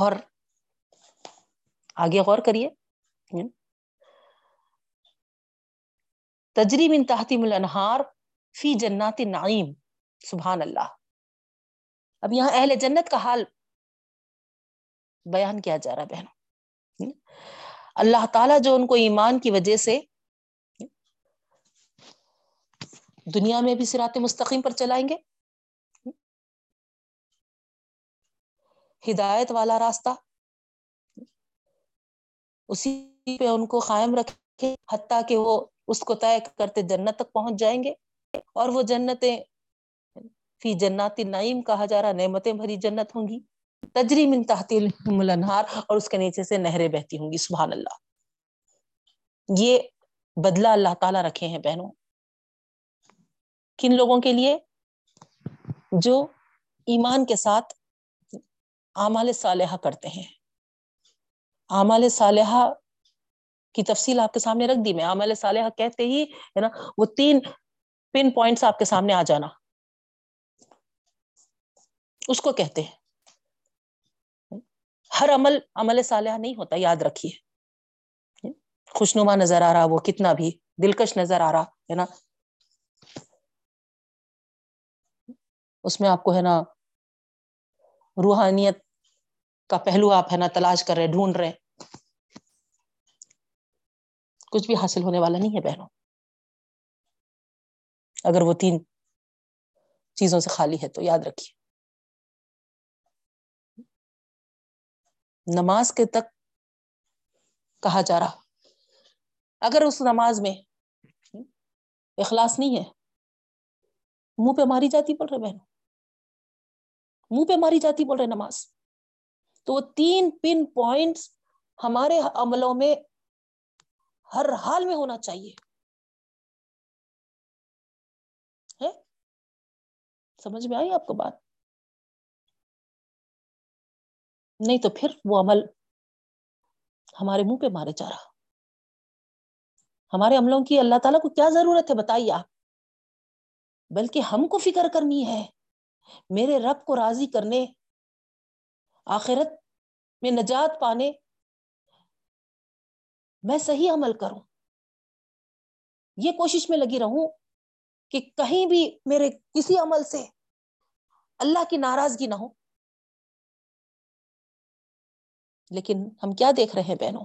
اور آگے غور کریے. تجری من تحتہم الانہار فی جنات النعیم. سبحان اللہ. اب یہاں اہل جنت کا حال بیان کیا جا رہا ہے بہنوں. اللہ تعالیٰ جو ان کو ایمان کی وجہ سے دنیا میں بھی صراط مستقیم پر چلائیں گے, ہدایت والا راستہ اسی پہ ان کو قائم رکھے, حتیٰ کہ وہ اس کو طے کرتے جنت تک پہنچ جائیں گے. اور وہ جنتیں فی جنات النعیم کہا جا رہا, نعمتیں بھری جنت ہوں گی. تجری من تحتہم الانہار, اور اس کے نیچے سے نہریں بہتی ہوں گی. سبحان اللہ. یہ بدلہ اللہ تعالیٰ رکھے ہیں بہنوں کن لوگوں کے لیے؟ جو ایمان کے ساتھ اعمال صالحہ کرتے ہیں. اعمال صالحہ کی تفصیل آپ کے سامنے رکھ دی میں. اعمال صالحہ کہتے ہی ہے نا وہ تین پن پوائنٹس آپ کے سامنے آ جانا اس کو کہتے ہیں. ہر عمل عمل صالحہ نہیں ہوتا, یاد رکھیے. خوشنما نظر آ رہا وہ کتنا بھی دلکش نظر آ رہا ہے نا, اس میں آپ کو ہے نا روحانیت کا پہلو آپ ہے نا تلاش کر رہے, ڈھونڈ رہے, کچھ بھی حاصل ہونے والا نہیں ہے بہنوں اگر وہ تین چیزوں سے خالی ہے تو. یاد رکھیے نماز کے تک کہا جا رہا, اگر اس نماز میں اخلاص نہیں ہے منہ پہ ماری جاتی بول رہے بہنوں, منہ پہ ماری جاتی بول رہے نماز. تو وہ تین پن پوائنٹس ہمارے عملوں میں ہر حال میں ہونا چاہیے. سمجھ میں آئی آپ کو بات؟ نہیں تو پھر وہ عمل ہمارے منہ پہ مارے جا رہا. ہمارے عملوں کی اللہ تعالیٰ کو کیا ضرورت ہے بتائیے آپ, بلکہ ہم کو فکر کرنی ہے میرے رب کو راضی کرنے, آخرت میں نجات پانے میں صحیح عمل کروں. یہ کوشش میں لگی رہوں کہ کہیں بھی میرے کسی عمل سے اللہ کی ناراضگی نہ ہو. لیکن ہم کیا دیکھ رہے ہیں بہنوں,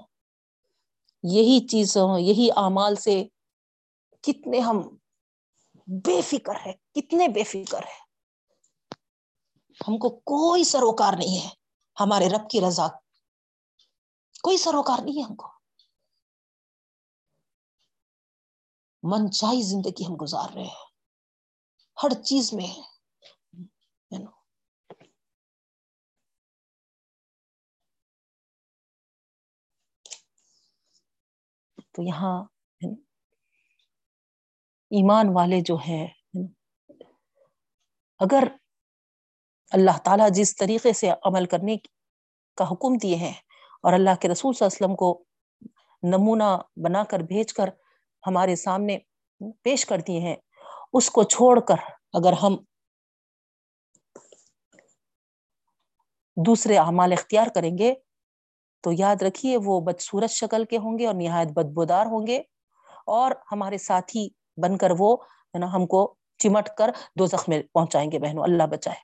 یہی چیزوں یہی اعمال سے کتنے ہم بے فکر ہے, کتنے بے فکر ہے. ہم کو کوئی سروکار نہیں ہے ہمارے رب کی رضا, کوئی سروکار نہیں ہے ہم کو. من چاہی زندگی ہم گزار رہے ہیں ہر چیز میں. تو یہاں ایمان والے جو ہے, اگر اللہ تعالیٰ جس طریقے سے عمل کرنے کا حکم دیے ہیں اور اللہ کے رسول صلی اللہ علیہ وسلم کو نمونہ بنا کر بھیج کر ہمارے سامنے پیش کر دیے ہیں, اس کو چھوڑ کر اگر ہم دوسرے اعمال اختیار کریں گے تو یاد رکھیے وہ بدصورت شکل کے ہوں گے اور نہایت بدبودار ہوں گے, اور ہمارے ساتھی بن کر وہ ہے نا ہم کو چمٹ کر دوزخ میں پہنچائیں گے بہنوں, اللہ بچائے.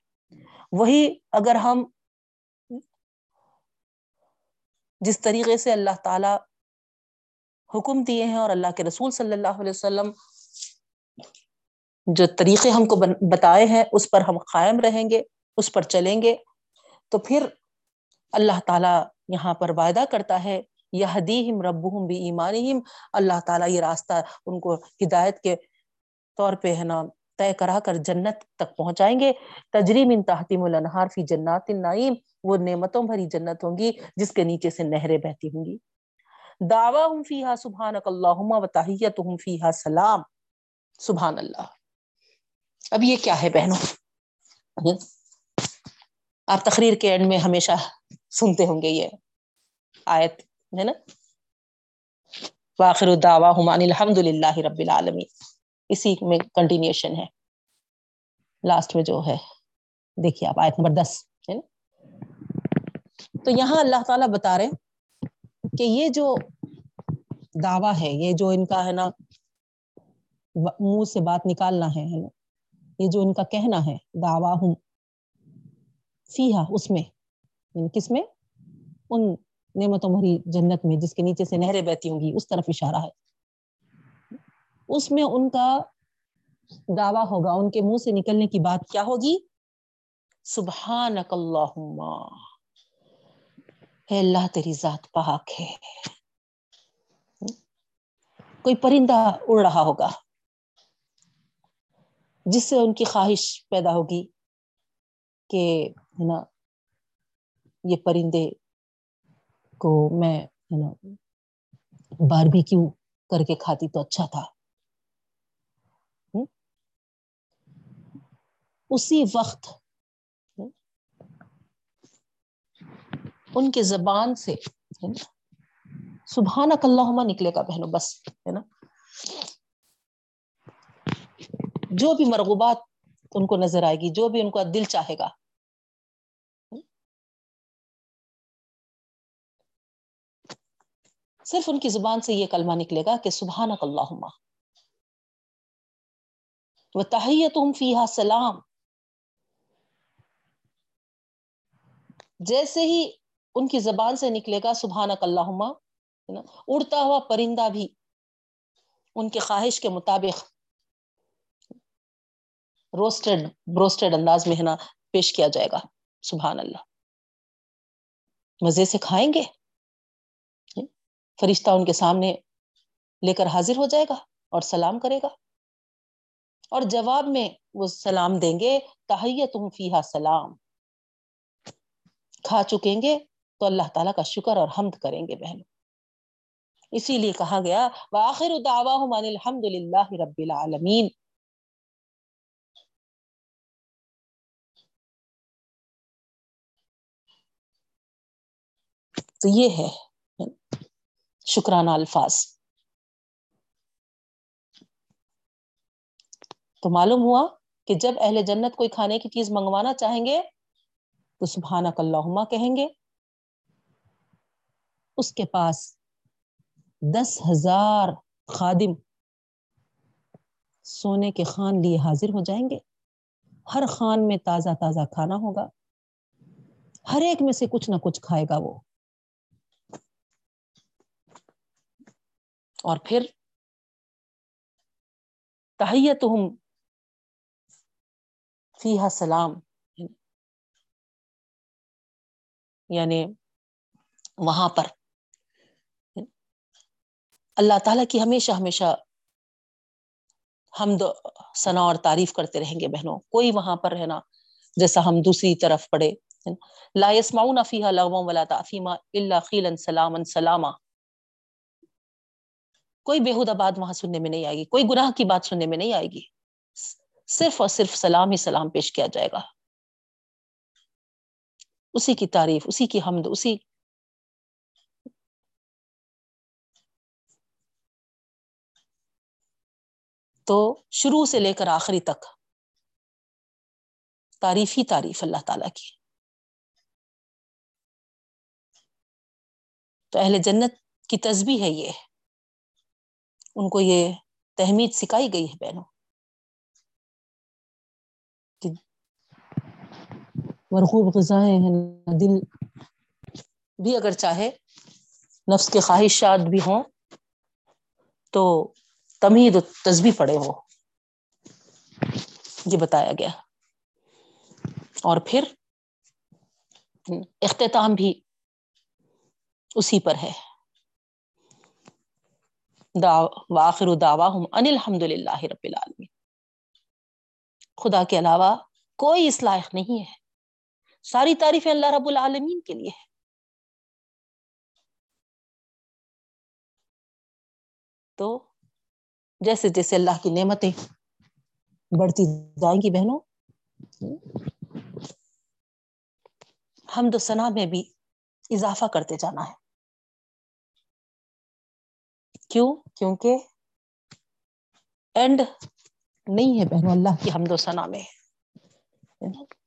وہی اگر ہم جس طریقے سے اللہ تعالی حکم دیے ہیں اور اللہ کے رسول صلی اللہ علیہ وسلم جو طریقے ہم کو بتائے ہیں اس پر ہم قائم رہیں گے, اس پر چلیں گے, تو پھر اللہ تعالیٰ یہاں پر وعدہ کرتا ہے یہدیہم ربہم بایمانہم, اللہ تعالیٰ یہ راستہ ان کو ہدایت کے طور پہ ہے نا طے کرا کر جنت تک پہنچائیں گے. تجری من تحتہم الانہار فی جنات النعیم, وہ نعمتوں بھری جنت ہوں گی جس کے نیچے سے نہریں بہتی ہوں گی. دعواہم فیہا سبحانک اللہم و تحیتہم فیہا سلام. سبحان اللہ. اب یہ کیا ہے بہنوں؟ آپ تقریر کے اینڈ میں ہمیشہ سنتے ہوں گے یہ آیت ہے نا, وآخر دعواہم ان الحمد للہ رب العالمین. اسی میں کنٹینیوشن ہے لاسٹ میں جو ہے, دیکھیے آپ آیت نمبر دس ہے نا. تو یہاں اللہ تعالیٰ بتا رہے کہ یہ جو دعویٰ ہے, یہ جو ان کا ہے نا منہ سے بات نکالنا ہے, یہ جو ان کا کہنا ہے, دعواہم فیہا, اس میں, یعنی کس میں, ان نعمتوں بھری جنت میں جس کے نیچے سے نہریں بہتی ہوں گی, اس طرف اشارہ ہے. اس میں ان کا دعویٰ ہوگا, ان کے منہ سے نکلنے کی بات کیا ہوگی؟ سبحانک اللہم, اے اللہ تیری ذات پاک ہے. کوئی پرندہ اڑ رہا ہوگا جس سے ان کی خواہش پیدا ہوگی کہ ہے نا یہ پرندے کو میں ہے نا باربیکیو کر کے کھاتی تو اچھا تھا. اسی وقت ان کے زبان سے ہے نا سبحانک اللہم نکلے گا. بہنوں بس ہے نا جو بھی مرغوبات ان کو نظر آئے گی, جو بھی ان کا دل چاہے گا, صرف ان کی زبان سے یہ کلمہ نکلے گا کہ سبحانک اللہم. وتحیتہم فیہا سلام, جیسے ہی ان کی زبان سے نکلے گا سبحانک اللہم, اڑتا ہوا پرندہ بھی ان کے خواہش کے مطابق روسٹڈ بروسٹڈ انداز میں ہے نا پیش کیا جائے گا. سبحان اللہ, مزے سے کھائیں گے, فرشتہ ان کے سامنے لے کر حاضر ہو جائے گا اور سلام کرے گا, اور جواب میں وہ سلام دیں گے تحیتہم فیہا سلام. کھا چکیں گے تو اللہ تعالیٰ کا شکر اور حمد کریں گے. بہنوں اسی لیے کہا گیا وآخر دعواہم ان الحمد للہ رب العالمین. تو یہ ہے شکرانہ الفاظ. تو معلوم ہوا کہ جب اہل جنت کوئی کھانے کی چیز منگوانا چاہیں گے تو سبحانک اللہم کہیں گے. اس کے پاس دس ہزار خادم سونے کے خان لیے حاضر ہو جائیں گے. ہر خان میں تازہ تازہ کھانا ہوگا, ہر ایک میں سے کچھ نہ کچھ کھائے گا وہ. اور پھر تحیتہم فیہا سلام, یعنی وہاں پر اللہ تعالیٰ کی ہمیشہ ہمیشہ حمد و ثنا اور تعریف کرتے رہیں گے. بہنوں کوئی وہاں پر ہے نا جیسا ہم دوسری طرف پڑھے, لا یسمعون فیہا لغوا ولا تاثیما الا قیلا سلاما سلاما, کوئی بیہودہ بات وہاں سننے میں نہیں آئے گی, کوئی گناہ کی بات سننے میں نہیں آئے گی, صرف اور صرف سلام ہی سلام پیش کیا جائے گا. اسی کی تعریف, اسی کی حمد, اسی تو شروع سے لے کر آخری تک تعریف ہی تعریف اللہ تعالیٰ کی. تو اہل جنت کی تسبیح ہے یہ, ان کو یہ تحمید سکھائی گئی ہے. بہنوں مرغوب غذائیں ہیں, دل بھی اگر چاہے, نفس کے خواہشات بھی ہوں تو تمہید و تسبیح پڑے ہو, یہ بتایا گیا. اور پھر اختتام بھی اسی پر ہے, وآخر دعواہم ان الحمد للہ رب العالمین. خدا کے علاوہ کوئی اس لائق نہیں ہے, ساری تعریفیں اللہ رب العالمین کے لیے ہے. تو جیسے جیسے اللہ کی نعمتیں بڑھتی جائیں گی بہنوں, حمد و ثنا میں بھی اضافہ کرتے جانا ہے. کیوں؟ کیونکہ اینڈ نہیں ہے بہنوں اللہ کی حمد و ثنا میں,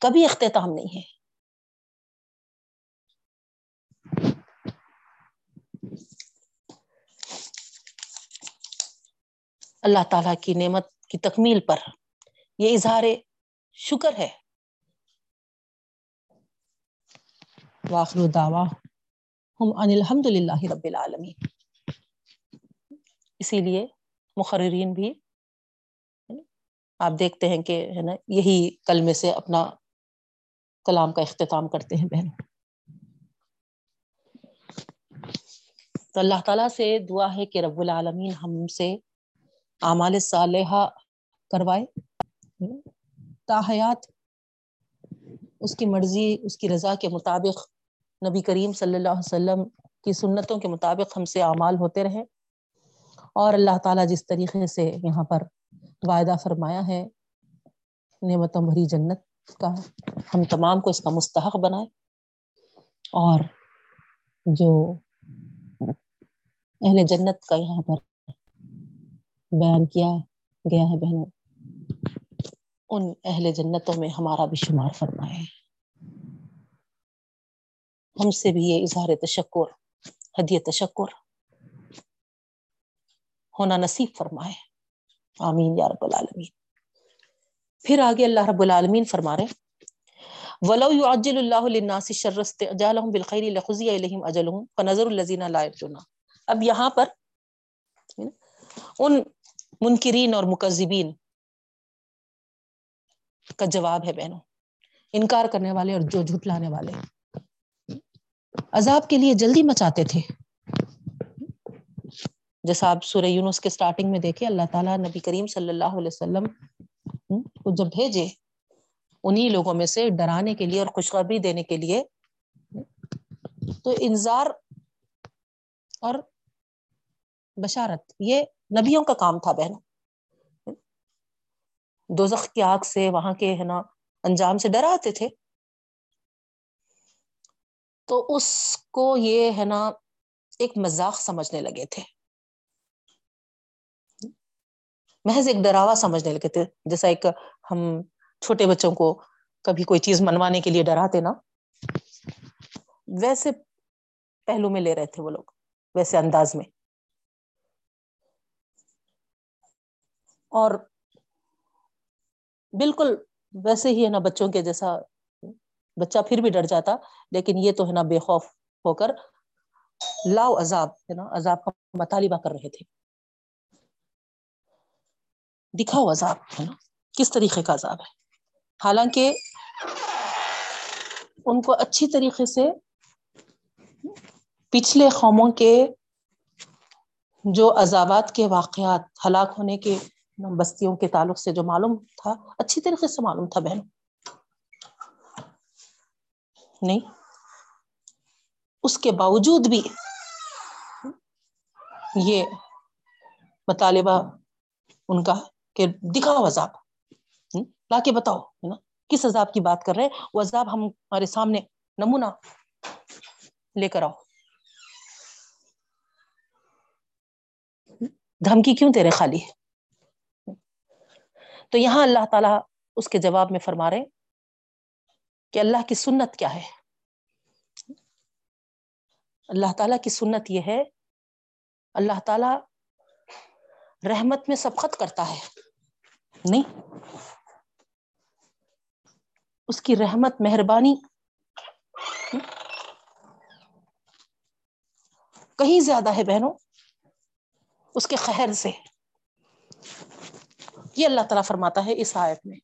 کبھی اختتام نہیں ہے. اللہ تعالیٰ کی نعمت کی تکمیل پر یہ اظہار شکر ہے. واخر دعواہم ان الحمد للہ رب العالمین. اسی لیے مقررین بھی آپ دیکھتے ہیں کہ ہے نا یہی کلمے سے اپنا کلام کا اختتام کرتے ہیں بہن. تو اللہ تعالیٰ سے دعا ہے کہ رب العالمین ہم سے اعمال صالحہ کروائے تا حیات, اس کی مرضی اس کی رضا کے مطابق نبی کریم صلی اللہ علیہ وسلم کی سنتوں کے مطابق ہم سے اعمال ہوتے رہے. اور اللہ تعالیٰ جس طریقے سے یہاں پر وعدہ فرمایا ہے نعمتوں بھری جنت کا, ہم تمام کو اس کا مستحق بنائے. اور جو اہل جنت کا یہاں پر بیان کیا گیا ہے بہنوں, ان اہل جنتوں میں ہمارا بھی شمار فرمائے. ہم سے بھی یہ اظہار تشکر, ہدیہ تشکر ہونا نصیب فرمائے. آمین یا رب العالمین. پھر آگے اللہ رب العالمین فرما رہے وَلَوْ يُعَجِّلُ اللَّهُ لِلنَّاسِ الشَّرَّ اسْتِعْجَالَهُمْ بِالْخَيْرِ لَقُضِيَ إِلَيْهِمْ أَجَلُهُمْ فَنَظَرُ الَّذِينَ لَا يَرْجُونَ. اب یہاں پر ان منکرین اور مکذبین کا جواب ہے بہنوں, انکار کرنے والے اور جو جھٹلانے والے عذاب کے لیے جلدی مچاتے تھے. جیسا آپ سورہ یونس کے سٹارٹنگ میں دیکھیں, اللہ تعالیٰ نبی کریم صلی اللہ علیہ وسلم کو جب بھیجے انہی لوگوں میں سے ڈرانے کے لیے اور خوشخبری دینے کے لیے, تو انذار اور بشارت یہ نبیوں کا کام تھا بہنوں. دوزخ کی آگ سے, وہاں کے ہے نا انجام سے ڈراتے تھے. تو اس کو یہ ہے نا ایک مذاق سمجھنے لگے تھے, محض ایک ڈراوا سمجھنے لگے تھے. جیسا ایک ہم چھوٹے بچوں کو کبھی کوئی چیز منوانے کے لیے ڈراتے نا, ویسے پہلو میں لے رہے تھے وہ لوگ, ویسے انداز میں. اور بالکل ویسے ہی ہے نا بچوں کے جیسا, بچہ پھر بھی ڈر جاتا, لیکن یہ تو ہے نا بے خوف ہو کر لاؤ عذاب ہے نا, عذاب کا مطالبہ کر رہے تھے. دکھاؤ عذاب ہے نا, کس طریقے کا عذاب ہے. حالانکہ ان کو اچھی طریقے سے پچھلے قوموں کے جو عذابات کے واقعات, ہلاک ہونے کے بستیوں کے تعلق سے جو معلوم تھا, اچھی طریقے سے معلوم تھا بہن. نہیں, اس کے باوجود بھی یہ مطالبہ ان کا کہ دکھاؤ عذاب, لا کے بتاؤ ہے نا کس عذاب کی بات کر رہے ہیں, وہ عذاب ہم ہمارے سامنے نمونہ لے کر آؤ. دھمکی کیوں دے رہے خالی؟ تو یہاں اللہ تعالیٰ اس کے جواب میں فرما رہے کہ اللہ کی سنت کیا ہے. اللہ تعالیٰ کی سنت یہ ہے, اللہ تعالیٰ رحمت میں سبقت کرتا ہے. نہیں, اس کی رحمت مہربانی کہیں زیادہ ہے بہنوں اس کے خیر سے. یہ اللہ تعالیٰ فرماتا ہے اس آیت میں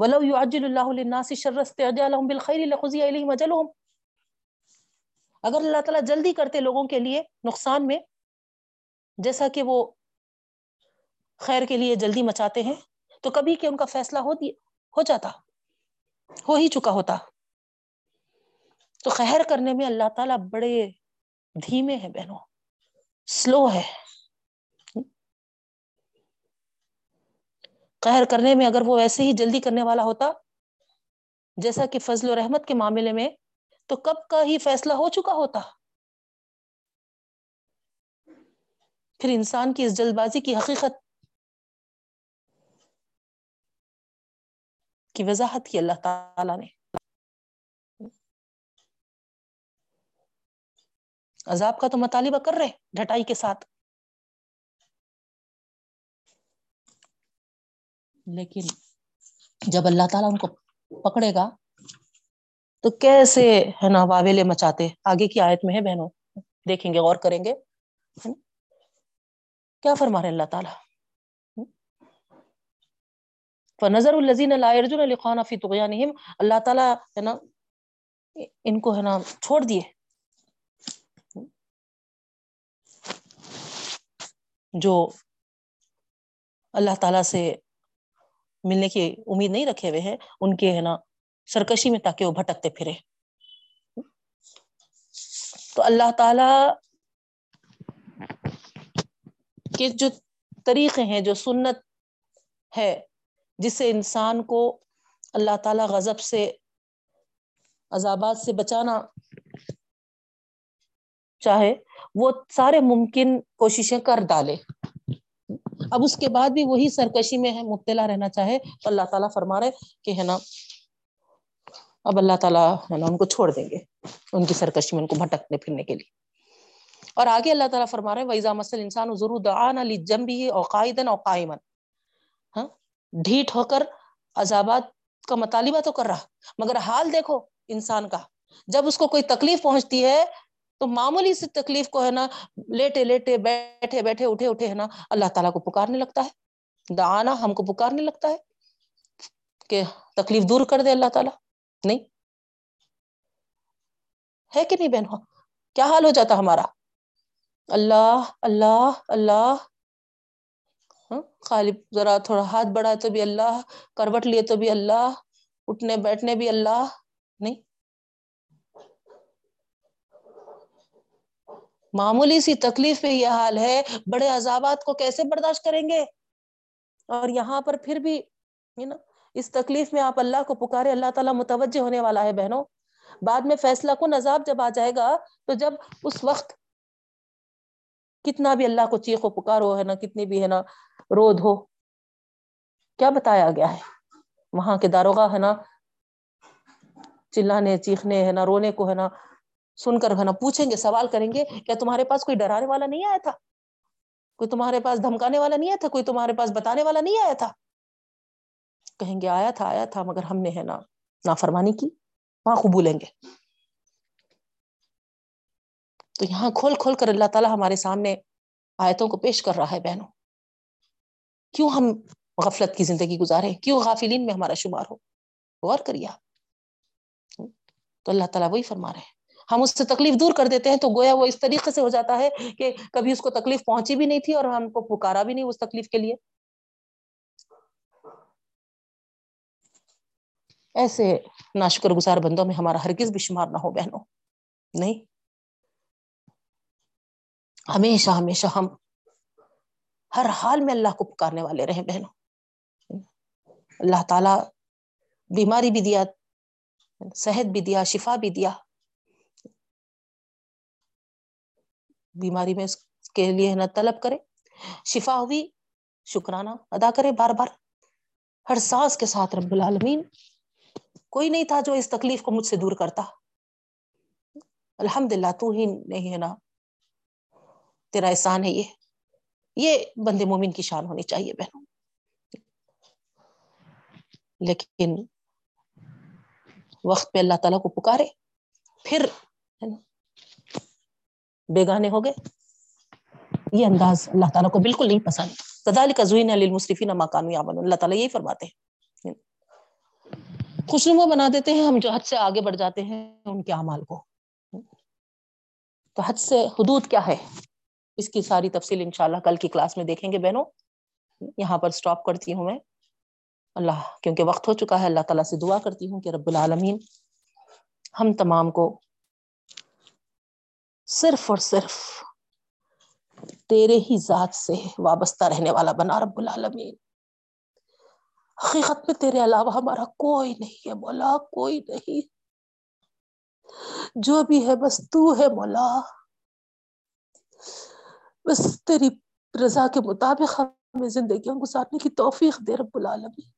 وَلَوْ يُعَجِّلُ اللَّهُ لِلنَّاسِ الشَّرَّ اسْتِعْجَالَهُمْ بِالْخَيْرِ لَقُضِيَ إِلَيْهِمْ أَجَلُهُمْ. اگر اللہ تعالیٰ جلدی کرتے لوگوں کے لیے نقصان میں, جیسا کہ وہ خیر کے لیے جلدی مچاتے ہیں, تو کبھی کہ ان کا فیصلہ ہو دی ہو جاتا ہو ہی چکا ہوتا. تو خیر کرنے میں اللہ تعالیٰ بڑے دھیمے ہیں بہنوں, سلو ہے. قہر کرنے میں اگر وہ ویسے ہی جلدی کرنے والا ہوتا جیسا کہ فضل و رحمت کے معاملے میں, تو کب کا ہی فیصلہ ہو چکا ہوتا. پھر انسان کی اس جلد بازی کی حقیقت کی وضاحت کی اللہ تعالیٰ نے. عذاب کا تو مطالبہ کر رہے ڈھٹائی کے ساتھ, لیکن جب اللہ تعالیٰ ان کو پکڑے گا تو کیسے ہے نا واویلے مچاتے. آگے کی آیت میں ہے بہنوں, دیکھیں گے, غور کریں گے, ہے نا کیا فرما رہے اللہ تعالیٰ. فنظر الذین لا یرجون لقاءنا فی طغیانہم, اللہ تعالیٰ ہے نا ان کو ہے نا چھوڑ دیے جو اللہ تعالیٰ سے ملنے کی امید نہیں رکھے ہوئے ہیں, ان کے ہے نا سرکشی میں, تاکہ وہ بھٹکتے پھرے. تو اللہ تعالیٰ کے جو طریقے ہیں, جو سنت ہے جس سے انسان کو اللہ تعالیٰ غضب سے, عذابات سے بچانا چاہے, وہ سارے ممکن کوششیں کر ڈالے. اب اس کے بعد بھی وہی سرکشی میں ہے مبتلا رہنا چاہے تو اللہ تعالیٰ فرما رہے کہ ہے نا اب اللہ تعالیٰ ہے نا ان کو چھوڑ دیں گے ان کی سرکشی میں, ان کو بھٹکنے پھرنے کے لیے. اور آگے اللہ تعالیٰ فرما رہے وَإِذَا مَسَّ الْإِنسَانُ ضُرٌّ دَعَانَا لِجَنْبِهِ أَوْ قَاعِدًا أَوْ قَائِمًا. ہاں, ڈھیٹ ہو کر عذابات کا مطالبہ تو کر رہا, مگر حال دیکھو انسان کا, جب اس کو کوئی تکلیف پہنچتی ہے تو معمولی سی تکلیف کو ہے نا لیٹے لیٹے بیٹھے بیٹھے اٹھے اٹھے ہے نا اللہ تعالیٰ کو پکارنے لگتا ہے, دعانا ہم کو پکارنے لگتا ہے کہ تکلیف دور کر دے اللہ تعالیٰ. نہیں ہے کہ نہیں بہنوں, کیا حال ہو جاتا ہمارا, اللہ اللہ اللہ. خالی ذرا تھوڑا ہاتھ بڑھا تو بھی اللہ, کروٹ لیے تو بھی اللہ, اٹھنے بیٹھنے بھی اللہ. نہیں, معمولی سی تکلیف پہ یہ حال ہے, بڑے عذابات کو کیسے برداشت کریں گے. اور یہاں پر پھر بھی ہے نا اس تکلیف میں آپ اللہ کو پکارے, اللہ تعالیٰ متوجہ ہونے والا ہے بہنوں. بعد میں فیصلہ کن عذاب جب آ جائے گا تو جب اس وقت کتنا بھی اللہ کو چیخو پکارو ہے نا, کتنی بھی ہے نا رود ہو, کیا بتایا گیا ہے وہاں کے داروغہ ہے نا چلانے چیخنے ہے نا رونے کو ہے نا سن کر ہے نا پوچھیں گے, سوال کریں گے, کیا تمہارے پاس کوئی ڈرانے والا نہیں آیا تھا, کوئی تمہارے پاس دھمکانے والا نہیں آیا تھا, کوئی تمہارے پاس بتانے والا نہیں آیا تھا. کہیں گے آیا تھا آیا تھا مگر ہم نے ہے نا نافرمانی کی, وہاں قبولیں گے. تو یہاں کھول کھول کر اللہ تعالیٰ ہمارے سامنے آیتوں کو پیش کر رہا ہے بہنوں. کیوں ہم غفلت کی زندگی گزاریں, کیوں غافلین میں ہمارا شمار ہو, غور کریے. تو اللہ تعالیٰ وہی فرما رہے ہیں, ہم اس سے تکلیف دور کر دیتے ہیں تو گویا وہ اس طریقے سے ہو جاتا ہے کہ کبھی اس کو تکلیف پہنچی بھی نہیں تھی اور ہم کو پکارا بھی نہیں اس تکلیف کے لیے. ایسے ناشکر گزار بندوں میں ہمارا ہرگز بھی شمار نہ ہو بہنوں. نہیں, ہمیشہ ہمیشہ ہم ہر حال میں اللہ کو پکارنے والے رہیں بہنوں. اللہ تعالیٰ بیماری بھی دیا, صحت بھی دیا, شفا بھی دیا. بیماری میں اس کے لیے نہ طلب کرے, شفا ہوئی شکرانہ ادا کرے بار بار, ہر سانس کے ساتھ رب العالمین کوئی نہیں تھا جو اس تکلیف کو مجھ سے دور کرتا, الحمدللہ تو ہی نہیں ہے نا, تیرا احسان ہے. یہ یہ بندے مومن کی شان ہونی چاہیے بہنوں. لیکن وقت پہ اللہ تعالیٰ کو پکارے, پھر بیگانے ہو گئے, یہ انداز اللہ تعالیٰ کو بالکل نہیں پسند. کذالک زوین للمسرفین ما کانوا یعملون, اللہ تعالیٰ یہی فرماتے ہیں, خوشنما بنا دیتے ہیں ہم جو حد سے آگے بڑھ جاتے ہیں ان کے اعمال کو. تو حد سے حدود کیا ہے اس کی ساری تفصیل انشاءاللہ کل کی کلاس میں دیکھیں گے بہنوں. یہاں پر سٹاپ کرتی ہوں میں, اللہ کیونکہ وقت ہو چکا ہے. اللہ تعالیٰ سے دعا کرتی ہوں کہ رب العالمین ہم تمام کو صرف اور صرف تیرے ہی ذات سے وابستہ رہنے والا بنا رب العالمین. حقیقت میں تیرے علاوہ ہمارا کوئی نہیں ہے مولا, کوئی نہیں, جو بھی ہے بس تو ہے مولا. بس تیری رضا کے مطابق ہمیں زندگیاں گزارنے کی توفیق دے رب العالمین.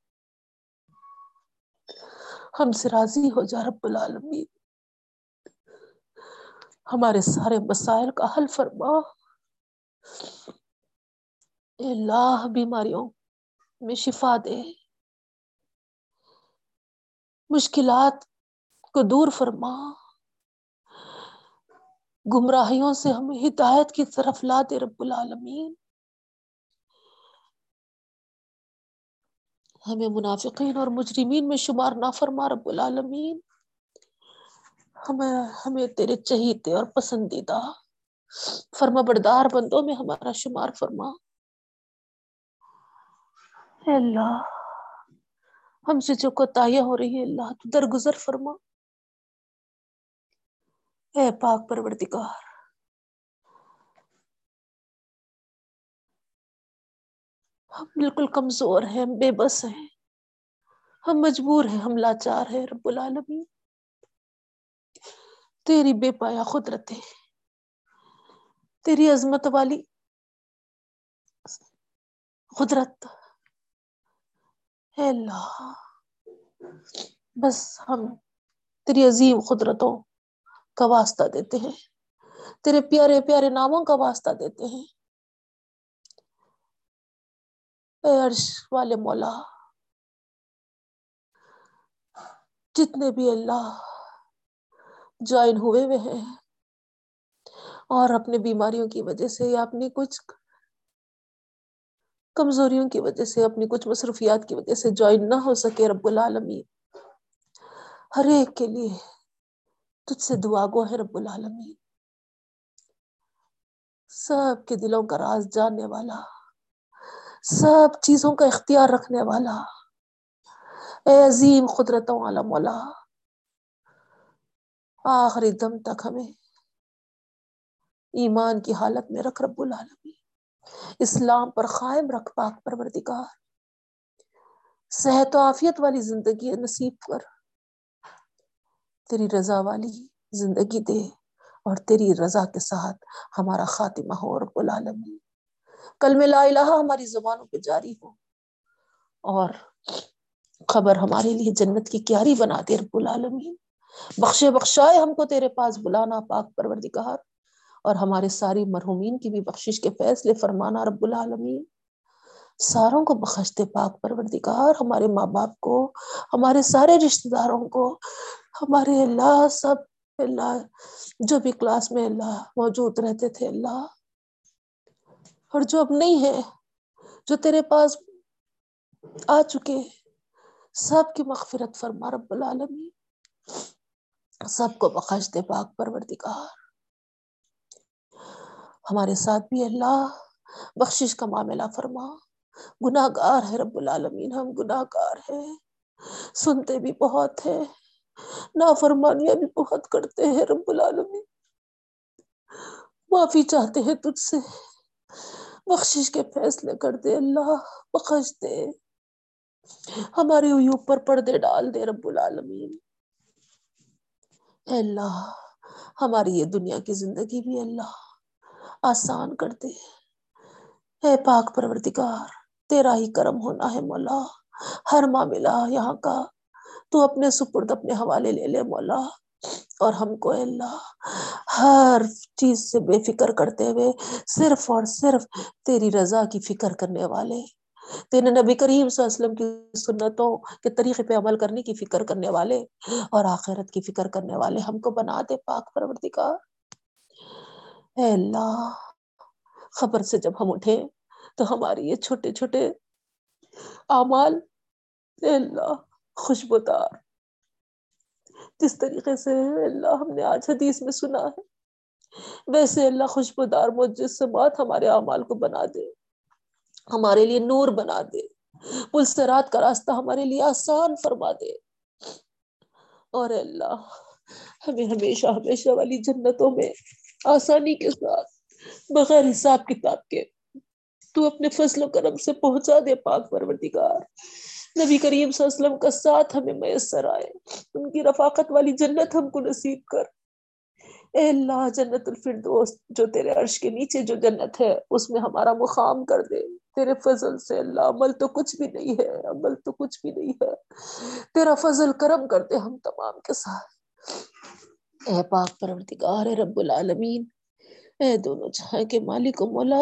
ہم سے راضی ہو جا رب العالمین, ہمارے سارے مسائل کا حل فرما. اے اللہ بیماریوں میں شفا دے, مشکلات کو دور فرما، گمراہیوں سے ہمیں ہدایت کی طرف لا دے رب العالمین، ہمیں منافقین اور مجرمین میں شمار نہ فرما رب العالمین، ہمیں ہمیں تیرے چہیتے اور پسندیدہ فرما بردار بندوں میں ہمارا شمار فرما۔ اے اللہ، ہم سے جو کوتاہیاں ہو رہی ہے اللہ تو درگزر فرما۔ اے پاک پروردگار، ہم بالکل کمزور ہیں، ہم بے بس ہیں، ہم مجبور ہیں، ہم لاچار ہیں رب العالمین، تیری بے پایا قدرتیں، تیری عظمت والی قدرت، اے اللہ بس ہم تیری عظیم قدرتوں کا واسطہ دیتے ہیں، تیرے پیارے پیارے ناموں کا واسطہ دیتے ہیں۔ اے عرش والے مولا، جتنے بھی اللہ جوائن ہوئے ہوئے ہیں اور اپنے بیماریوں کی وجہ سے یا اپنی کچھ کمزوریوں کی وجہ سے، اپنی کچھ مصروفیات کی وجہ سے جوائن نہ ہو سکے رب العالمین، ہر ایک کے لیے تجھ سے دعا گو ہے رب العالمین، سب کے دلوں کا راز جاننے والا، سب چیزوں کا اختیار رکھنے والا، اے عظیم قدرتوں والا مولا، آخری دم تک ہمیں ایمان کی حالت میں رکھ رب العالمین، اسلام پر قائم رکھ پاک پروردگار، صحت و عافیت والی زندگی نصیب کر، تیری رضا والی زندگی دے اور تیری رضا کے ساتھ ہمارا خاتمہ ہو رب العالمین، کلمہ لا الہ ہماری زبانوں پہ جاری ہو اور خبر ہمارے لیے جنت کی کیاری بنا دے رب العالمین، بخشے بخشائے ہم کو تیرے پاس بلانا پاک پروردگار، اور ہمارے ساری مرحومین کی بھی بخشش کے فیصلے فرمانا رب العالمین، ساروں کو بخش دے پاک پروردگار، ہمارے ماں باپ کو، ہمارے سارے رشتہ داروں کو، ہمارے اللہ سب اللہ جو بھی کلاس میں اللہ موجود رہتے تھے اللہ، اور جو اب نہیں ہے، جو تیرے پاس آ چکے، سب کی مغفرت فرما رب العالمین، سب کو بخش دے پاک پروردگار، ہمارے ساتھ بھی اللہ بخشش کا معاملہ فرما، گناہ گار ہے رب العالمین، ہم گناہ گار ہیں، سنتے بھی بہت ہیں، نافرمانیاں بھی بہت کرتے ہیں رب العالمین، معافی چاہتے ہیں تجھ سے، بخشش کے فیصلے کر دے اللہ، بخش دے ہمارے عیوب پر پردے ڈال دے رب العالمین، اے اللہ ہماری یہ دنیا کی زندگی بھی اللہ آسان کر دے، اے پاک پروردگار تیرا ہی کرم ہونا ہے مولا، ہر معاملہ یہاں کا تو اپنے سپرد اپنے حوالے لے لے مولا، اور ہم کو اے اللہ ہر چیز سے بے فکر کرتے ہوئے صرف اور صرف تیری رضا کی فکر کرنے والے، تیرے نبی کریم صلی اللہ علیہ وسلم کی سنتوں کے طریقے پہ عمل کرنے کی فکر کرنے والے اور آخرت کی فکر کرنے والے ہم کو بنا دے پاک پروردگار، اے اللہ خبر سے جب ہم اٹھیں تو ہماری یہ چھوٹے چھوٹے اعمال اے اللہ خوشبودار، جس طریقے سے اے اللہ ہم نے آج حدیث میں سنا ہے ویسے اللہ خوشبودار مجسمات ہمارے اعمال کو بنا دے، ہمارے لیے نور بنا دے، پل صراط کا راستہ ہمارے لیے آسان فرما دے، اور اے اللہ ہمیں ہمیشہ ہمیشہ والی جنتوں میں آسانی کے ساتھ بغیر حساب کتاب کے تو اپنے فضل و کرم سے پہنچا دے پاک پروردگار، نبی کریم صلی اللہ علیہ وسلم کا ساتھ ہمیں میسر آئے، ان کی رفاقت والی جنت ہم کو نصیب کر، اے اللہ جنت الفردوس جو تیرے عرش کے نیچے جو جنت ہے اس میں ہمارا مقام کر دے، تیرے فضل سے اللہ عمل تو کچھ بھی نہیں ہے، عمل تو کچھ بھی نہیں ہے، تیرا فضل کرم کر دے ہم تمام کے ساتھ، اے پاک پروردگار اے رب العالمین، اے دونوں جہاں کے مالک و مولا،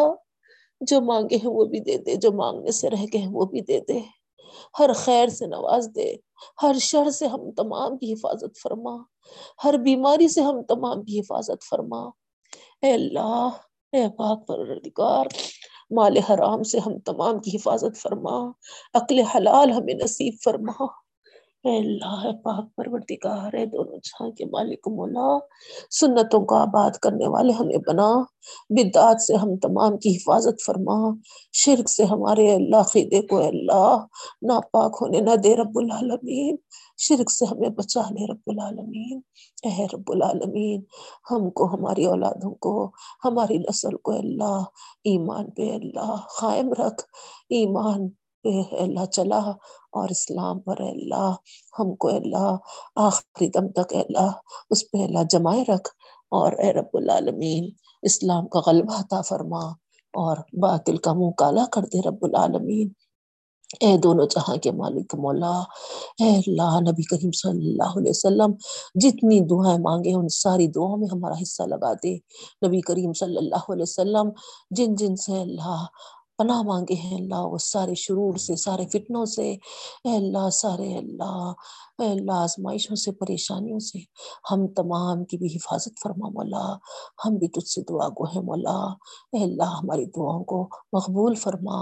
جو مانگے ہیں وہ بھی دے دے، جو مانگنے سے رہ گئے ہیں وہ بھی دے دے، ہر خیر سے نواز دے، ہر شر سے ہم تمام کی حفاظت فرما، ہر بیماری سے ہم تمام کی حفاظت فرما۔ اے اللہ، اے پاک پروردگار، مال حرام سے ہم تمام کی حفاظت فرما، عقل حلال ہمیں نصیب فرما۔ اے اللہ، اے پاک پروردگار، اے دونوں جہاں کے مالک مولا، سنتوں کا آباد کرنے والے ہمیں بنا، بدعات سے ہم تمام کی حفاظت فرما، شرک سے ہمارے اللہ خیدے کو اے اللہ ناپاک ہونے نہ دے رب العالمین، شرک سے ہمیں بچا لے رب العالمین۔ اے رب العالمین، ہم کو، ہماری اولادوں کو، ہماری نسل کو اے اللہ ایمان پہ اے اللہ قائم رکھ، ایمان پہ اے اللہ چلا، اور اسلام پر اے اللہ ہم کو اے اللہ آخری دم تک اے اللہ اس پہ اے اللہ جمائے رکھ، اور اے رب العالمین اسلام کا غلبہ عطا فرما اور باطل کا منہ کالا کر دے رب العالمین۔ اے دونوں جہاں کے مالک مولا، اے اللہ نبی کریم صلی اللہ علیہ وسلم جتنی دعائیں مانگے ان ساری دعاؤں میں ہمارا حصہ لگا دے۔ نبی کریم صلی اللہ علیہ وسلم جن جن سے اللہ پناہ مانگے ہیں اللہ وہ سارے شرور سے، سارے فتنوں سے اے اللہ، سارے اللہ اے اللہ آزمائشوں سے، پریشانیوں سے ہم تمام کی بھی حفاظت فرما مولا۔ ہم بھی تجھ سے دعا گو ہیں مولا، اے اللہ ہماری دعاؤں کو مقبول فرما